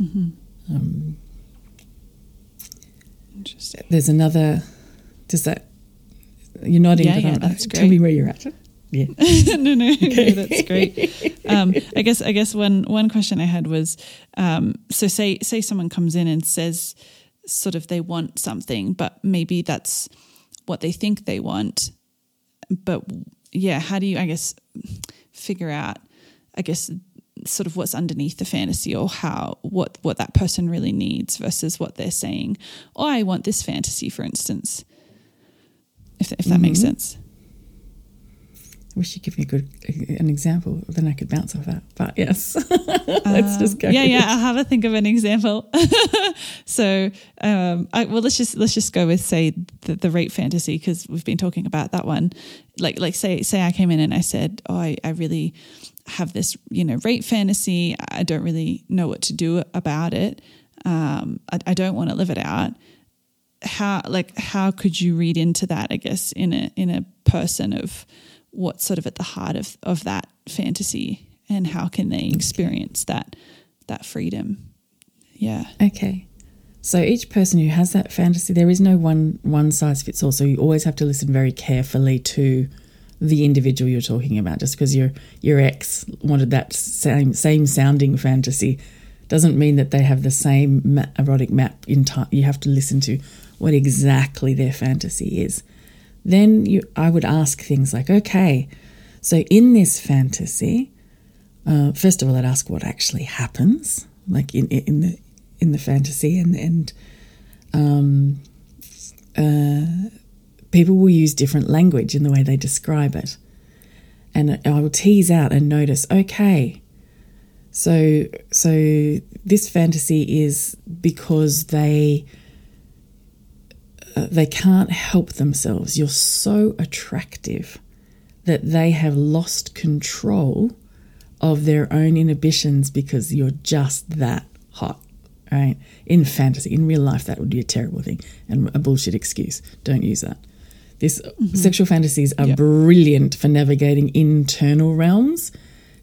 Mm-hmm. Um, Interesting. There's another. Does that? You're nodding. Yeah, yeah, that's great. Tell me where you're at. Yeah. no, no, okay. no, that's great. Um, I guess. I guess one one question I had was, um, so say say someone comes in and says, sort of, they want something, but maybe that's what they think they want. But yeah, how do you? I guess figure out, I guess, sort of what's underneath the fantasy, or how what what that person really needs versus what they're saying. Oh, I want this fantasy, for instance. If if that mm-hmm. makes sense. I wish you'd give me a good an example, then I could bounce off that. But yes, um, let's just go. Yeah, yeah. I'll have a think of an example. so, um, I, well, let's just let's just go with, say, the, the rape fantasy, because we've been talking about that one. Like, like say say I came in and I said, oh, I, I really have this, you know, rape fantasy. I don't really know what to do about it. Um, I, I don't want to live it out. How like how could you read into that? I guess in a in a person of what's sort of at the heart of, of that fantasy, and how can they experience that that freedom? Yeah. Okay. So each person who has that fantasy, there is no one one size fits all. So you always have to listen very carefully to the individual you're talking about. Just because your your ex wanted that same same sounding fantasy doesn't mean that they have the same ma- erotic map in time. You have to listen to what exactly their fantasy is. Then you, I would ask things like, okay, so in this fantasy, uh, first of all, I'd ask what actually happens, like in in the in the fantasy, and and um, uh, people will use different language in the way they describe it, and I will tease out and notice, okay, so so this fantasy is because they uh, they can't help themselves. You're so attractive that they have lost control of their own inhibitions because you're just that hot. Right? In fantasy, in real life, that would be a terrible thing and a bullshit excuse. Don't use that. This mm-hmm. Sexual fantasies are yep. brilliant for navigating internal realms.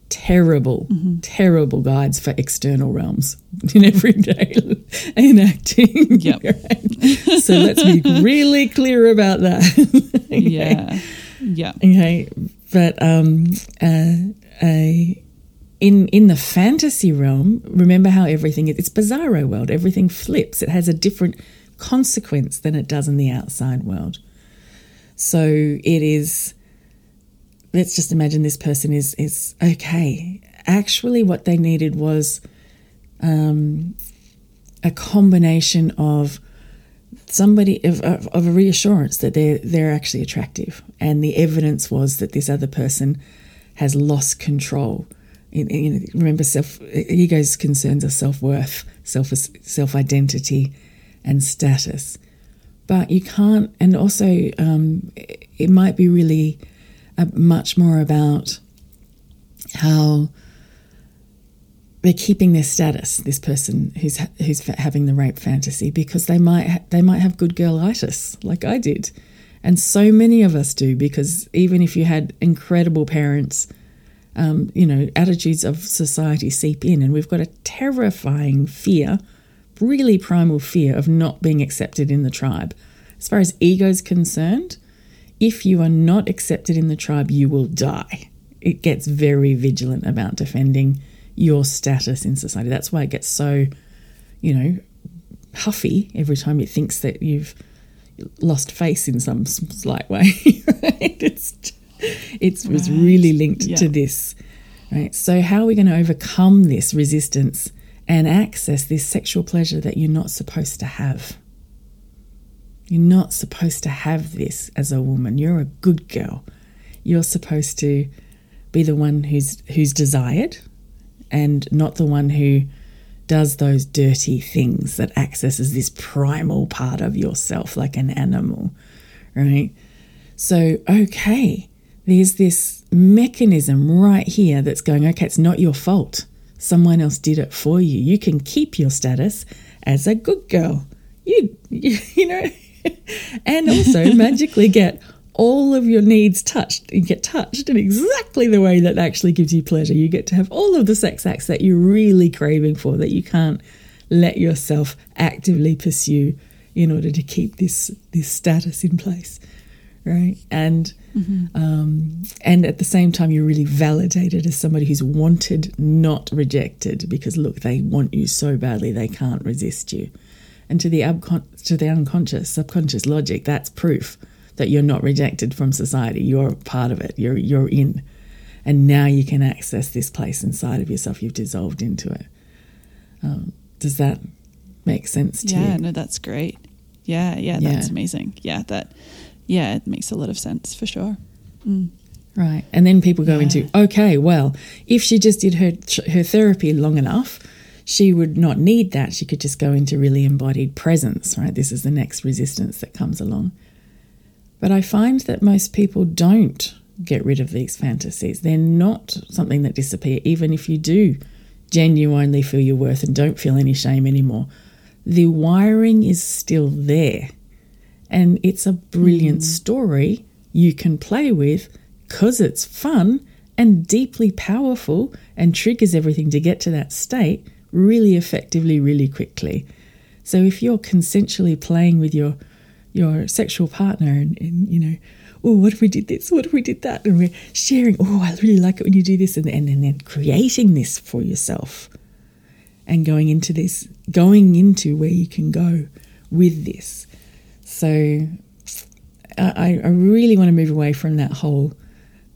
Terrible, mm-hmm. terrible guides for external realms in everyday in acting. Yep. Right? So let's be really clear about that. Okay. Yeah. Yeah. Okay. But um, uh, I. In in the fantasy realm, remember how everything is, it's bizarro world, everything flips. It has a different consequence than it does in the outside world. So it is, let's just imagine this person is, is okay, actually what they needed was um, a combination of somebody, of, of, of a reassurance that they're, they're actually attractive. And the evidence was that this other person has lost control. You know, remember, self ego's concerns are self-worth, self self-identity and status. But you can't, and also um, it might be really uh, much more about how they're keeping their status, this person who's ha- who's fa- having the rape fantasy, because they might ha- they might have good girl-itis like I did. And so many of us do, because even if you had incredible parents, Um, you know, attitudes of society seep in, and we've got a terrifying fear, really primal fear of not being accepted in the tribe. As far as ego's concerned, if you are not accepted in the tribe, you will die. It gets very vigilant about defending your status in society. That's why it gets so, you know, huffy every time it thinks that you've lost face in some slight way. Right? It's just, It was right. really linked yeah. to this, right? So how are we going to overcome this resistance and access this sexual pleasure that you're not supposed to have? You're not supposed to have this as a woman. You're a good girl. You're supposed to be the one who's who's desired, and not the one who does those dirty things that accesses this primal part of yourself like an animal, right? So, okay, there's this mechanism right here that's going, okay, it's not your fault. Someone else did it for you. You can keep your status as a good girl, you you, you know, and also magically get all of your needs touched. You get touched in exactly the way that actually gives you pleasure. You get to have all of the sex acts that you're really craving for, that you can't let yourself actively pursue in order to keep this this status in place. Right. And mm-hmm. um, and at the same time, you're really validated as somebody who's wanted, not rejected, because, look, they want you so badly they can't resist you. And to the abcon- to the unconscious, subconscious logic, that's proof that you're not rejected from society. You're part of it. You're you're in. And now you can access this place inside of yourself. You've dissolved into it. Um, does that make sense to yeah, you? Yeah, no, that's great. Yeah, yeah, that's yeah. amazing. Yeah, that... Yeah, it makes a lot of sense for sure. Mm. Right. And then people go yeah. into, okay, well, if she just did her her therapy long enough, she would not need that. She could just go into really embodied presence, right? This is the next resistance that comes along. But I find that most people don't get rid of these fantasies. They're not something that disappear, even if you do genuinely feel your worth and don't feel any shame anymore. The wiring is still there. And it's a brilliant mm. story you can play with, because it's fun and deeply powerful and triggers everything to get to that state really effectively, really quickly. So if you're consensually playing with your your sexual partner and, and you know, oh, what if we did this? What if we did that? And we're sharing, oh, I really like it when you do this. And, and, and then creating this for yourself and going into this, going into where you can go with this. So I, I really want to move away from that whole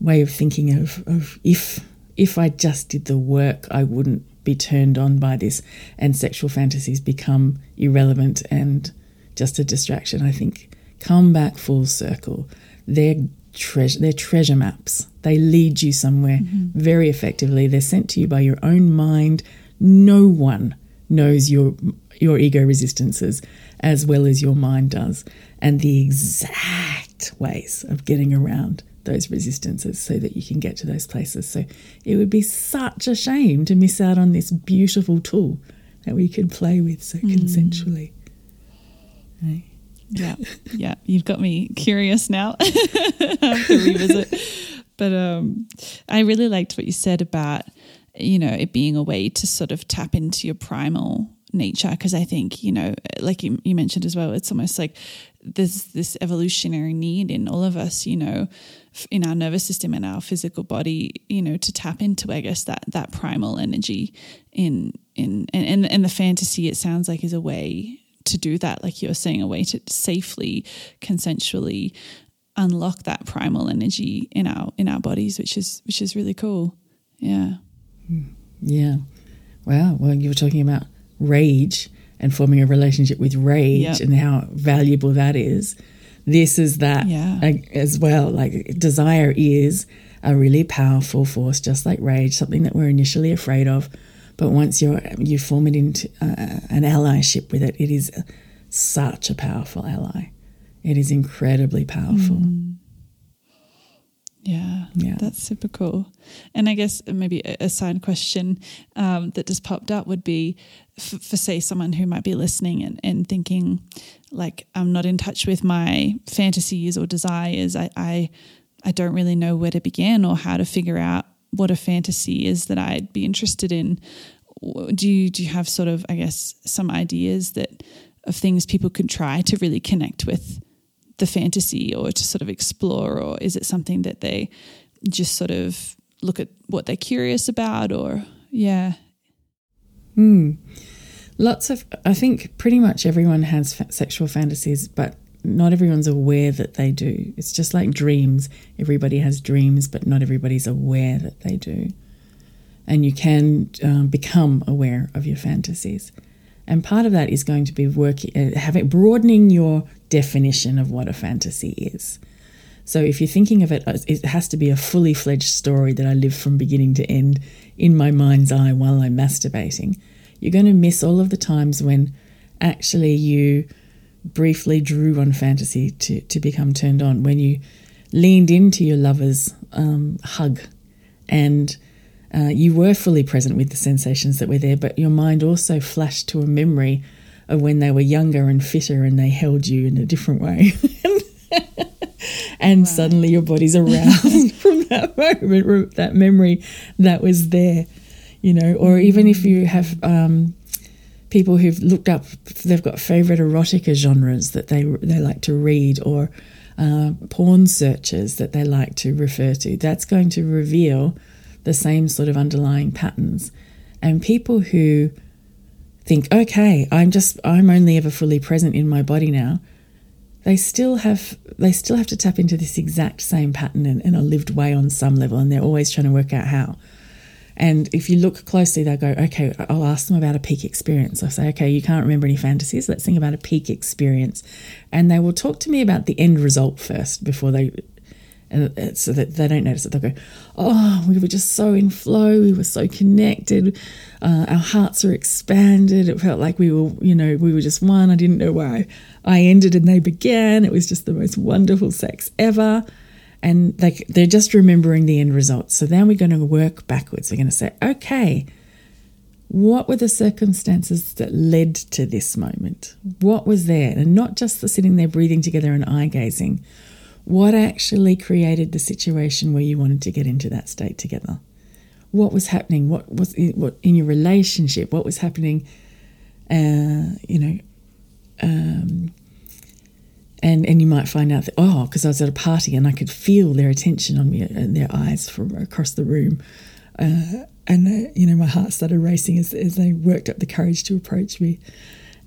way of thinking of, of if if I just did the work, I wouldn't be turned on by this, and sexual fantasies become irrelevant and just a distraction. I think come back full circle. They're treasure, they're treasure maps. They lead you somewhere mm-hmm. very effectively. They're sent to you by your own mind. No one knows your your ego resistances as well as your mind does, and the exact ways of getting around those resistances so that you can get to those places. So it would be such a shame to miss out on this beautiful tool that we could play with so mm. consensually. Hey? Yeah, yeah, you've got me curious now. I have to revisit. But um, I really liked what you said about, you know, it being a way to sort of tap into your primal nature, because I think, you know, like you, you mentioned as well, it's almost like there's this evolutionary need in all of us, you know, in our nervous system and our physical body, you know, to tap into, I guess, that that primal energy in in and and, and the fantasy, it sounds like, is a way to do that, like you're saying, a way to safely, consensually unlock that primal energy in our in our bodies, which is which is really cool. Yeah. Yeah. Wow. Well, you were talking about rage and forming a relationship with rage yep. and how valuable that is. This is that yeah. as well. Like, desire is a really powerful force, just like rage, something that we're initially afraid of. But once you you form it into uh, an allyship with it, it is such a powerful ally. It is incredibly powerful. Mm. Yeah, yeah, that's super cool. And I guess maybe a, a side question um, that just popped up would be f- for, say, someone who might be listening and, and thinking, like, I'm not in touch with my fantasies or desires. I, I I don't really know where to begin or how to figure out what a fantasy is that I'd be interested in. Do you, do you have sort of, I guess, some ideas that of things people could try to really connect with the fantasy or to sort of explore? Or is it something that they just sort of look at what they're curious about? Or yeah mm. lots of I think pretty much everyone has fa- sexual fantasies, but not everyone's aware that they do. It's just like dreams. Everybody has dreams, but not everybody's aware that they do. And you can um, become aware of your fantasies. And part of that is going to be working, uh, having broadening your definition of what a fantasy is. So if you're thinking of it, it has to be a fully fledged story that I live from beginning to end in my mind's eye while I'm masturbating. You're going to miss all of the times when actually you briefly drew on fantasy to, to become turned on, when you leaned into your lover's um, hug and Uh, you were fully present with the sensations that were there, but your mind also flashed to a memory of when they were younger and fitter and they held you in a different way. And wow. Suddenly your body's aroused from that moment, that memory that was there, you know. Or even if you have um, people who've looked up, they've got favourite erotica genres that they they like to read, or uh, porn searches that they like to refer to. That's going to reveal the same sort of underlying patterns. And people who think, okay, I'm just I'm only ever fully present in my body now, they still have they still have to tap into this exact same pattern in, in a lived way on some level, and they're always trying to work out how. And if you look closely, they'll go, okay, I'll ask them about a peak experience. I say, okay, you can't remember any fantasies, let's think about a peak experience. And they will talk to me about the end result first before they And so that they don't notice it. They'll go, oh, we were just so in flow. We were so connected. Uh, our hearts are expanded. It felt like we were, you know, we were just one. I didn't know where I, I ended and they began. It was just the most wonderful sex ever. And they, they're just remembering the end result. So then we're going to work backwards. We're going to say, okay, what were the circumstances that led to this moment? What was there? And not just the sitting there breathing together and eye gazing. What actually created the situation where you wanted to get into that state together? What was happening? What was in, what, in your relationship? What was happening, uh, you know, um, and and you might find out that, oh, because I was at a party and I could feel their attention on me and their eyes from across the room, uh, and uh, you know, my heart started racing as as they worked up the courage to approach me.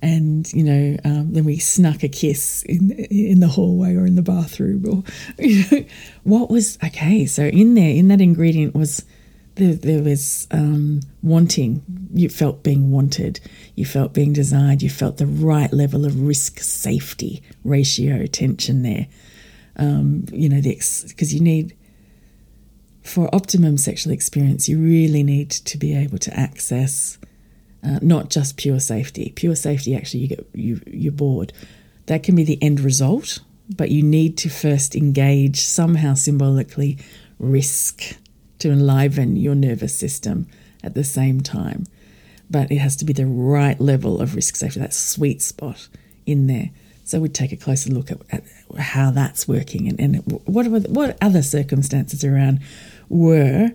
And, you know, um, then we snuck a kiss in in the hallway or in the bathroom, or, you know, what was, okay, so in there, in that ingredient was, there, there was um, wanting. You felt being wanted. You felt being desired. You felt the right level of risk-safety ratio tension there. Um, you know, because you need, for optimum sexual experience, you really need to be able to access Uh, not just pure safety. Pure safety, actually, you get you you're bored. That can be the end result, but you need to first engage somehow symbolically risk to enliven your nervous system at the same time. But it has to be the right level of risk safety, that sweet spot in there. So we'd take a closer look at, at how that's working and, and what were the, what other circumstances around were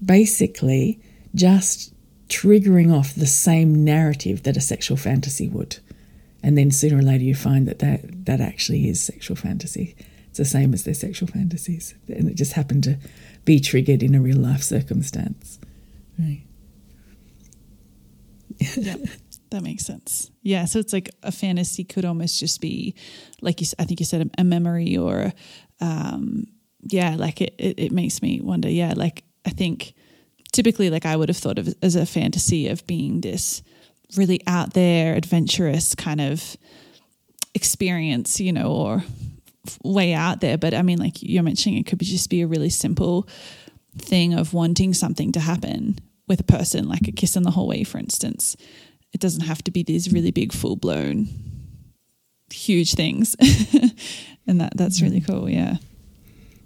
basically just triggering off the same narrative that a sexual fantasy would. And then sooner or later you find that that, that actually is sexual fantasy. It's the same as their sexual fantasies. And it just happened to be triggered in a real life circumstance. Right. Yeah, that makes sense. Yeah, so it's like a fantasy could almost just be, like you, I think you said, a memory or, um, yeah, like it, it, it makes me wonder, yeah, like I think typically, like I would have thought of as a fantasy of being this really out there, adventurous kind of experience, you know, or way out there. But I mean, like you're mentioning, it could just be a really simple thing of wanting something to happen with a person, like a kiss in the hallway, for instance. It doesn't have to be these really big, full blown, huge things. And that that's really cool. Yeah.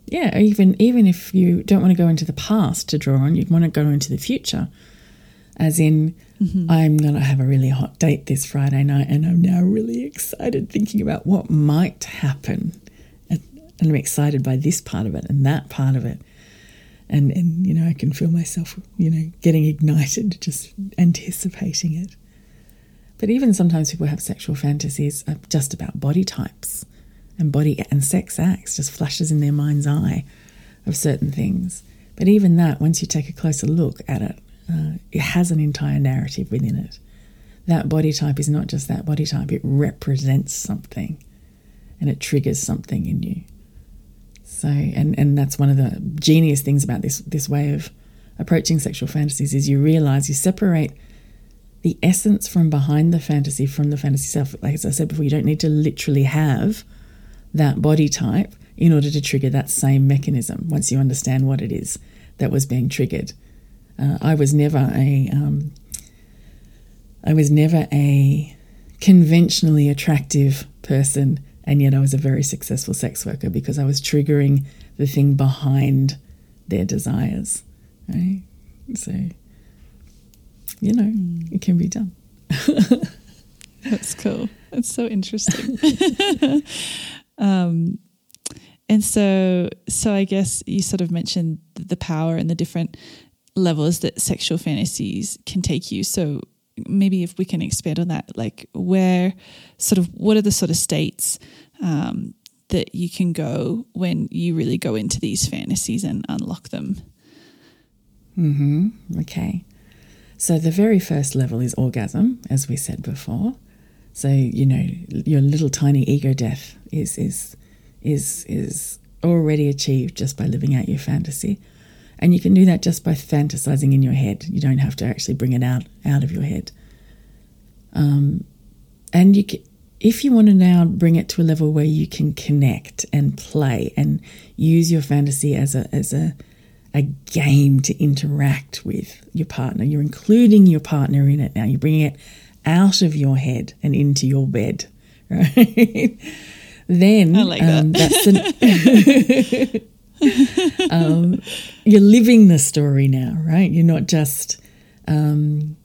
Yeah, even even if you don't want to go into the past to draw on, you'd want to go into the future, as in, mm-hmm. I'm going to have a really hot date this Friday night and I'm now really excited thinking about what might happen, and, and I'm excited by this part of it and that part of it. And, and, you know, I can feel myself, you know, getting ignited, just anticipating it. But even sometimes people have sexual fantasies just about body types. And body and sex acts, just flashes in their mind's eye of certain things. But even that, once you take a closer look at it, uh, it has an entire narrative within it. That body type is not just that body type, it represents something and it triggers something in you. So, and, and that's one of the genius things about this, this way of approaching sexual fantasies is you realise you separate the essence from behind the fantasy from the fantasy itself. Like as I said before, you don't need to literally have that body type in order to trigger that same mechanism once you understand what it is that was being triggered. Uh, I was never a um, I was never a conventionally attractive person, and yet I was a very successful sex worker because I was triggering the thing behind their desires. Right? So, you know, it can be done. That's cool. That's so interesting. Um, and so, so I guess you sort of mentioned the power and the different levels that sexual fantasies can take you. So maybe if we can expand on that, like where sort of, what are the sort of states, um, that you can go when you really go into these fantasies and unlock them? Mm-hmm. Okay. So the very first level is orgasm, as we said before. So, you know, your little tiny ego death is is is is already achieved just by living out your fantasy. And you can do that just by fantasizing in your head. You don't have to actually bring it out, out of your head. Um, and you can, if you want to now bring it to a level where you can connect and play and use your fantasy as a as a a game to interact with your partner, you're including your partner in it now. You're bringing it out of your head and into your bed, right? Then I like um, that. That's an um, you're living the story now, right? You're not just um,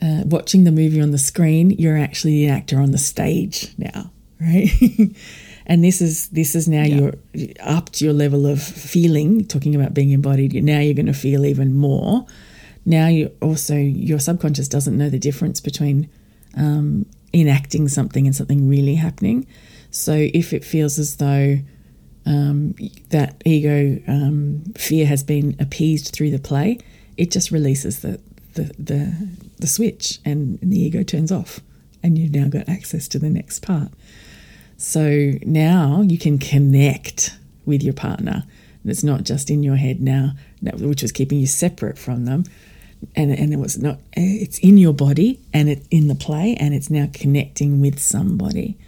uh, watching the movie on the screen. You're actually the actor on the stage now, right? And this is this is now yeah. You're upped your level of feeling. Talking about being embodied, now you're going to feel even more. Now you also, your subconscious doesn't know the difference between um, enacting something and something really happening. So if it feels as though um, that ego um, fear has been appeased through the play, it just releases the the the, the switch and the ego turns off, and you've now got access to the next part. So now you can connect with your partner. It's not just in your head now, which was keeping you separate from them. And, and it was not, it's in your body and it's in the play, and it's now connecting with somebody.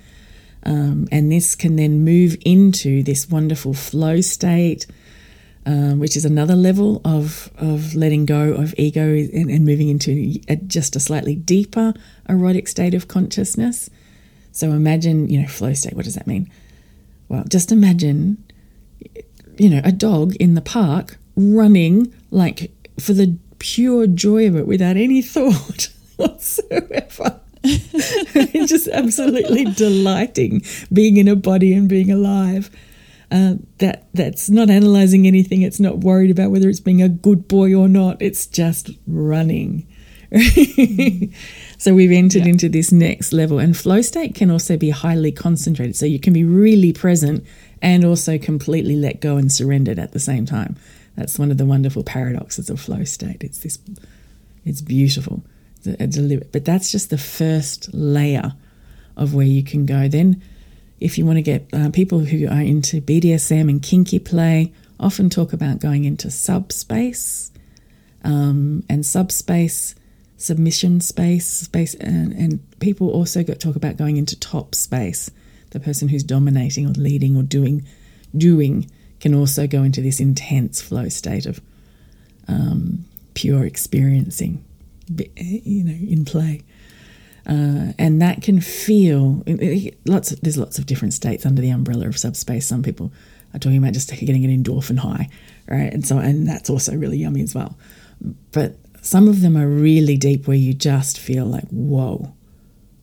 Um, and this can then move into this wonderful flow state, um, which is another level of, of letting go of ego and, and moving into a, just a slightly deeper erotic state of consciousness. So imagine, you know, flow state, what does that mean? Well, just imagine, you know, a dog in the park running like for the pure joy of it without any thought whatsoever. Just absolutely delighting being in a body and being alive. Uh, that that's not analysing anything. It's not worried about whether it's being a good boy or not. It's just running. So we've entered yeah. into this next level, and flow state can also be highly concentrated, so you can be really present and also completely let go and surrendered at the same time. That's one of the wonderful paradoxes of flow state. It's this, it's beautiful, but that's just the first layer of where you can go. Then if you want to get uh, people who are into B D S M and kinky play often talk about going into subspace, um, and subspace submission space, space, and, and people also got talk about going into top space. The person who's dominating or leading or doing, doing can also go into this intense flow state of um, pure experiencing, you know, in play. Uh, and that can feel lots. Of, there's lots of different states under the umbrella of subspace. Some people are talking about just getting an endorphin high, right? And so, and that's also really yummy as well. But some of them are really deep, where you just feel like, whoa,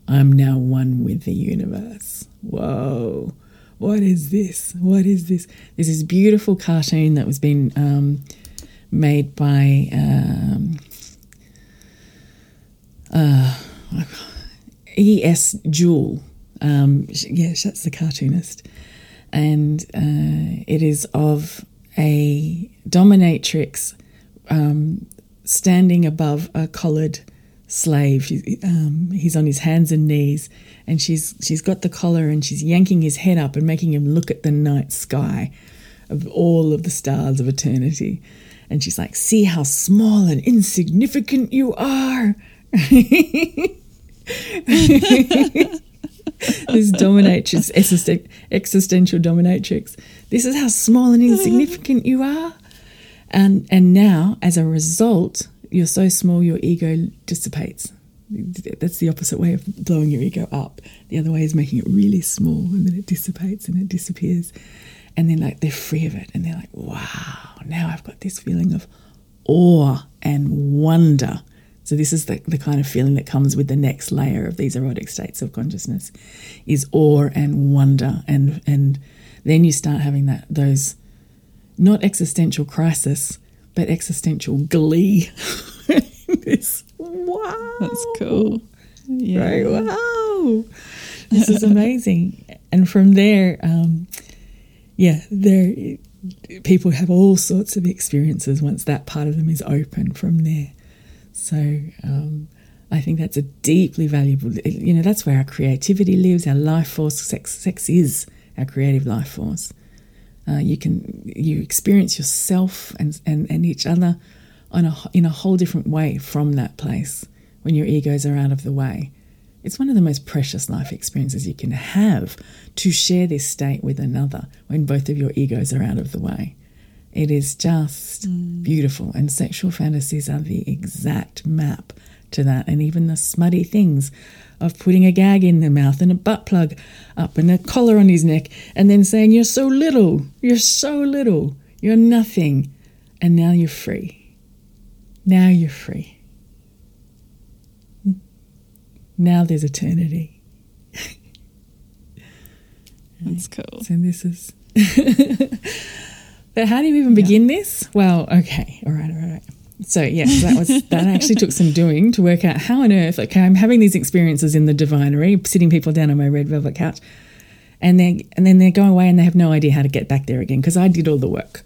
I'm now one with the universe. Whoa, what is this? What is this? There's this beautiful cartoon that was being um, made by um, uh, E S Jewel. Um, yeah, that's the cartoonist. And uh, it is of a dominatrix um standing above a collared slave. She, um, he's on his hands and knees, and she's she's got the collar, and she's yanking his head up and making him look at the night sky of all of the stars of eternity. And she's like, "See how small and insignificant you are." This dominatrix, existen- existential dominatrix. This is how small and insignificant you are. And and now, as a result, you're so small, your ego dissipates. That's the opposite way of blowing your ego up. The other way is making it really small, and then it dissipates and it disappears. And then, like, they're free of it, and they're like, wow, now I've got this feeling of awe and wonder. So this is the, the kind of feeling that comes with the next layer of these erotic states of consciousness, is awe and wonder. And and then you start having that those... not existential crisis, but existential glee. This, wow. That's cool. Yeah. Right? Wow. This is amazing. And from there, um, yeah, there people have all sorts of experiences once that part of them is open from there. So um, I think that's a deeply valuable, you know, that's where our creativity lives, our life force. Sex, sex is our creative life force. Uh, you can you experience yourself and, and, and each other on a, in a whole different way from that place when your egos are out of the way. It's one of the most precious life experiences you can have, to share this state with another when both of your egos are out of the way. It is just mm. beautiful, and sexual fantasies are the exact map to that. And even the smutty things of putting a gag in their mouth and a butt plug up and a collar on his neck and then saying, "You're so little, you're so little, you're nothing." And now you're free. Now you're free. Now there's eternity. That's cool. So this is... But how do you even begin yeah. this? Well, okay, all right, all right, all right. So yeah, that was that actually took some doing to work out how on earth, okay, I'm having these experiences in the divinery, sitting people down on my red velvet couch, and they and then they go away and they have no idea how to get back there again, because I did all the work.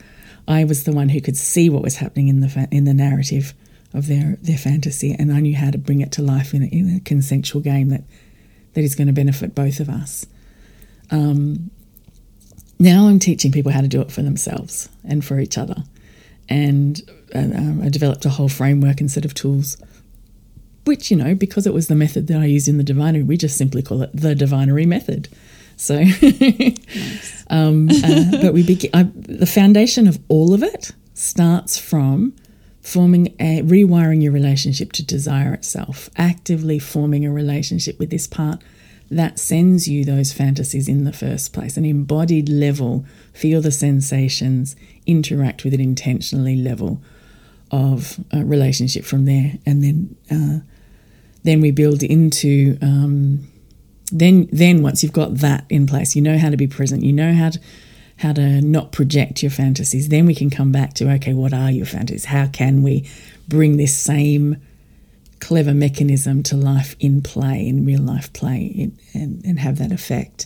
I was the one who could see what was happening in the fa- in the narrative of their, their fantasy, and I knew how to bring it to life in a, in a consensual game that that is going to benefit both of us. Um, now I'm teaching people how to do it for themselves and for each other. And um, I developed a whole framework and set of tools, which, you know, because it was the method that I used in the divinery, we just simply call it the divinery method. So, nice. um, uh, but we begin, I, the foundation of all of it starts from forming a rewiring your relationship to desire itself, actively forming a relationship with this part that sends you those fantasies in the first place. An embodied level, feel the sensations, interact with an intentionally level of a relationship from there, and then uh, then we build into um, then then once you've got that in place, you know how to be present, you know how to, how to not project your fantasies. Then we can come back to, okay, what are your fantasies? How can we bring this same clever mechanism to life in play, in real life play, in, and, and have that effect.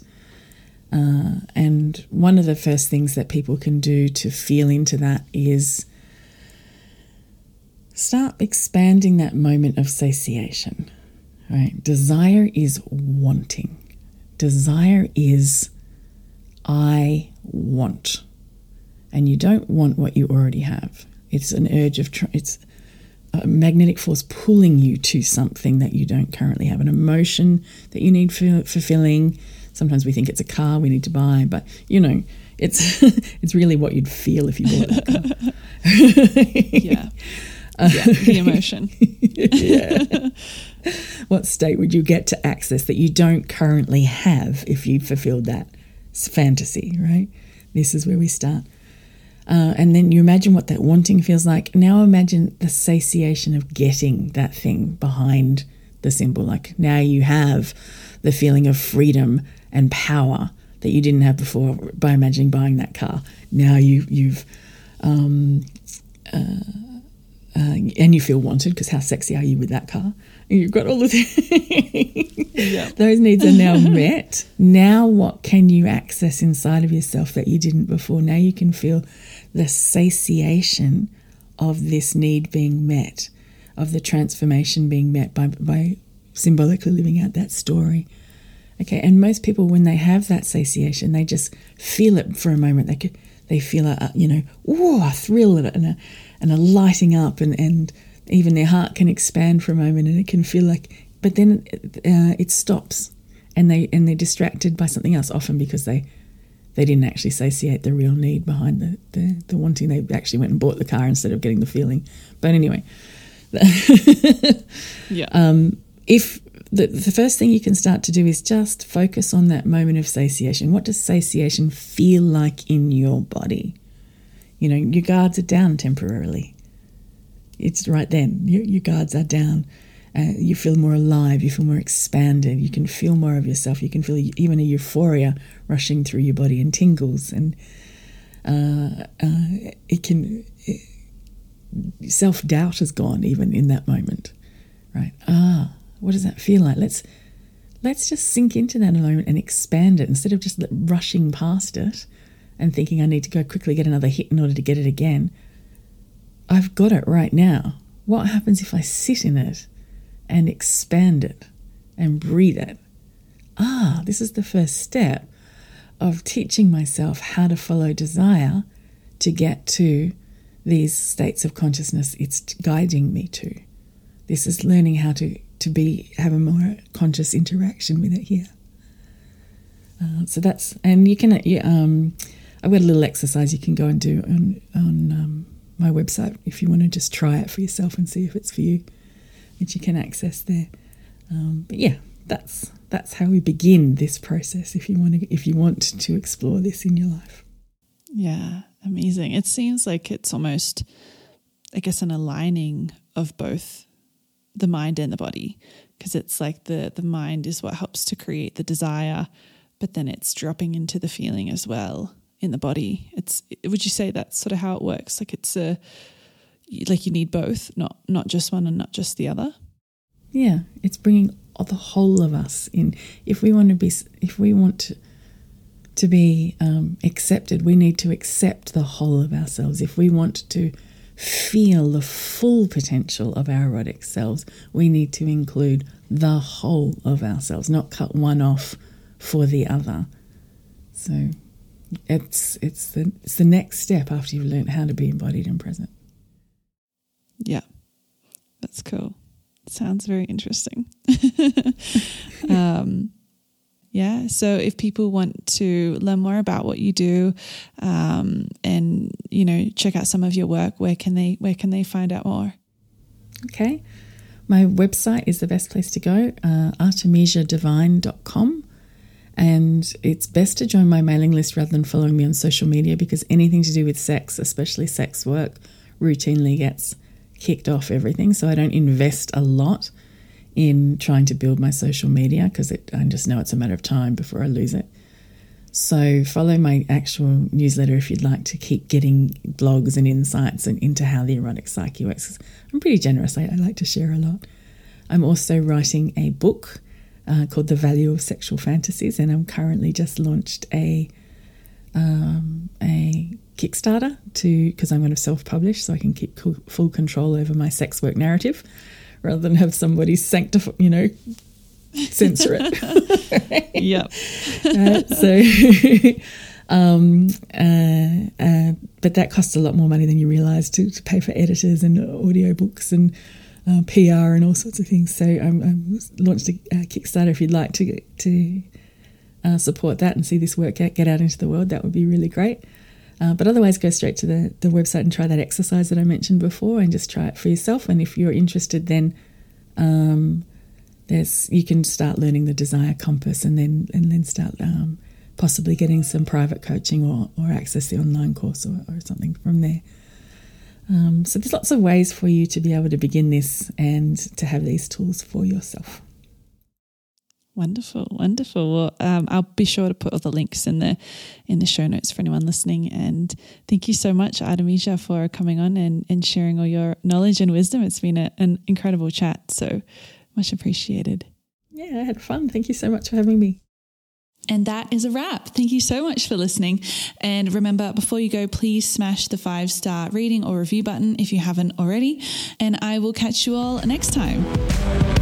Uh, and one of the first things that people can do to feel into that is start expanding that moment of satiation, right? Desire is wanting. Desire is I want. And you don't want what you already have. It's an urge of... Tr- it's a magnetic force pulling you to something that you don't currently have, an emotion that you need for fulfilling. Sometimes we think it's a car we need to buy, but, you know, it's it's really what you'd feel if you bought that car. yeah. Uh, yeah, the emotion. yeah. What state would you get to access that you don't currently have if you fulfilled that fantasy, right? This is where we start. Uh, and then you imagine what that wanting feels like. Now imagine the satiation of getting that thing behind the symbol. Like now you have the feeling of freedom and power that you didn't have before by imagining buying that car. Now you, you've, um, uh, uh, and you feel wanted, because how sexy are you with that car? And you've got all the things. Yep. Those needs are now met. Now what can you access inside of yourself that you didn't before? Now you can feel the satiation of this need being met, of the transformation being met by, by symbolically living out that story. Okay, and most people, when they have that satiation, they just feel it for a moment. They could, they feel a, you know, ooh, a thrill of it and a, and a lighting up, and, and even their heart can expand for a moment, and it can feel like, but then uh, it stops, and they and they're distracted by something else, often because they. They didn't actually satiate the real need behind the, the, the wanting. They actually went and bought the car instead of getting the feeling. But anyway, yeah. Um, if the, the first thing you can start to do is just focus on that moment of satiation. What does satiation feel like in your body? You know, your guards are down temporarily. It's right then. Your, your guards are down. Uh, you feel more alive, you feel more expanded, you can feel more of yourself, you can feel even a euphoria rushing through your body and tingles, and uh, uh, it can, it, self-doubt is gone even in that moment, right? Ah, what does that feel like? Let's, let's just sink into that moment and expand it instead of just rushing past it and thinking I need to go quickly get another hit in order to get it again. I've got it right now. What happens if I sit in it and expand it and breathe it? Ah, this is the first step of teaching myself how to follow desire to get to these states of consciousness it's guiding me to. This is learning how to, to be have a more conscious interaction with it here. Uh, so that's, and you can, yeah, um, I've got a little exercise you can go and do on, on um, my website if you want to just try it for yourself and see if it's for you, which you can access there. Um, but yeah, that's that's how we begin this process if you want to if you want to explore this in your life. Yeah, amazing. It seems like it's almost, I guess, an aligning of both the mind and the body, because it's like the the mind is what helps to create the desire, but then it's dropping into the feeling as well in the body. It's would you say that's sort of how it works? Like it's a like you need both, not not just one and not just the other. Yeah, it's bringing the whole of us in. If we want to be, if we want to, to be um, accepted, we need to accept the whole of ourselves. If we want to feel the full potential of our erotic selves, we need to include the whole of ourselves, not cut one off for the other. So it's it's the it's the next step after you've learned how to be embodied and present. Yeah, that's cool. Sounds very interesting. um, yeah, so if people want to learn more about what you do, um, and you know, check out some of your work, where can they where can they find out more? Okay, my website is the best place to go, uh, Artemisia Devine dot com. And it's best to join my mailing list rather than following me on social media, because anything to do with sex, especially sex work, routinely gets kicked off everything. So I don't invest a lot in trying to build my social media, because I just know it's a matter of time before I lose it. So follow my actual newsletter if you'd like to keep getting blogs and insights and into how the erotic psyche works. I'm pretty generous. I, I like to share a lot. I'm also writing a book uh, called The Value of Sexual Fantasies, and I'm currently just launched a um, a Kickstarter to because I'm going to self-publish, so I can keep co- full control over my sex work narrative rather than have somebody sanctify, you know, censor it. Yep. uh, so, um, uh, uh, but that costs a lot more money than you realise to, to pay for editors and audiobooks and uh, P R and all sorts of things. So I'm, I'm launched a uh, Kickstarter if you'd like to to uh, support that and see this work out, get out into the world. That would be really great. Uh, but otherwise, go straight to the, the website and try that exercise that I mentioned before, and just try it for yourself. And if you're interested, then um, there's you can start learning the Desire Compass, and then and then start um, possibly getting some private coaching or, or access the online course or, or something from there. Um, so there's lots of ways for you to be able to begin this and to have these tools for yourself. Wonderful, wonderful. Well, um, I'll be sure to put all the links in the in the show notes for anyone listening. And thank you so much, Artemisia, for coming on and, and sharing all your knowledge and wisdom. It's been a, an incredible chat, so much appreciated. Yeah, I had fun. Thank you so much for having me. And that is a wrap. Thank you so much for listening. And remember, before you go, please smash the five-star rating or review button if you haven't already. And I will catch you all next time.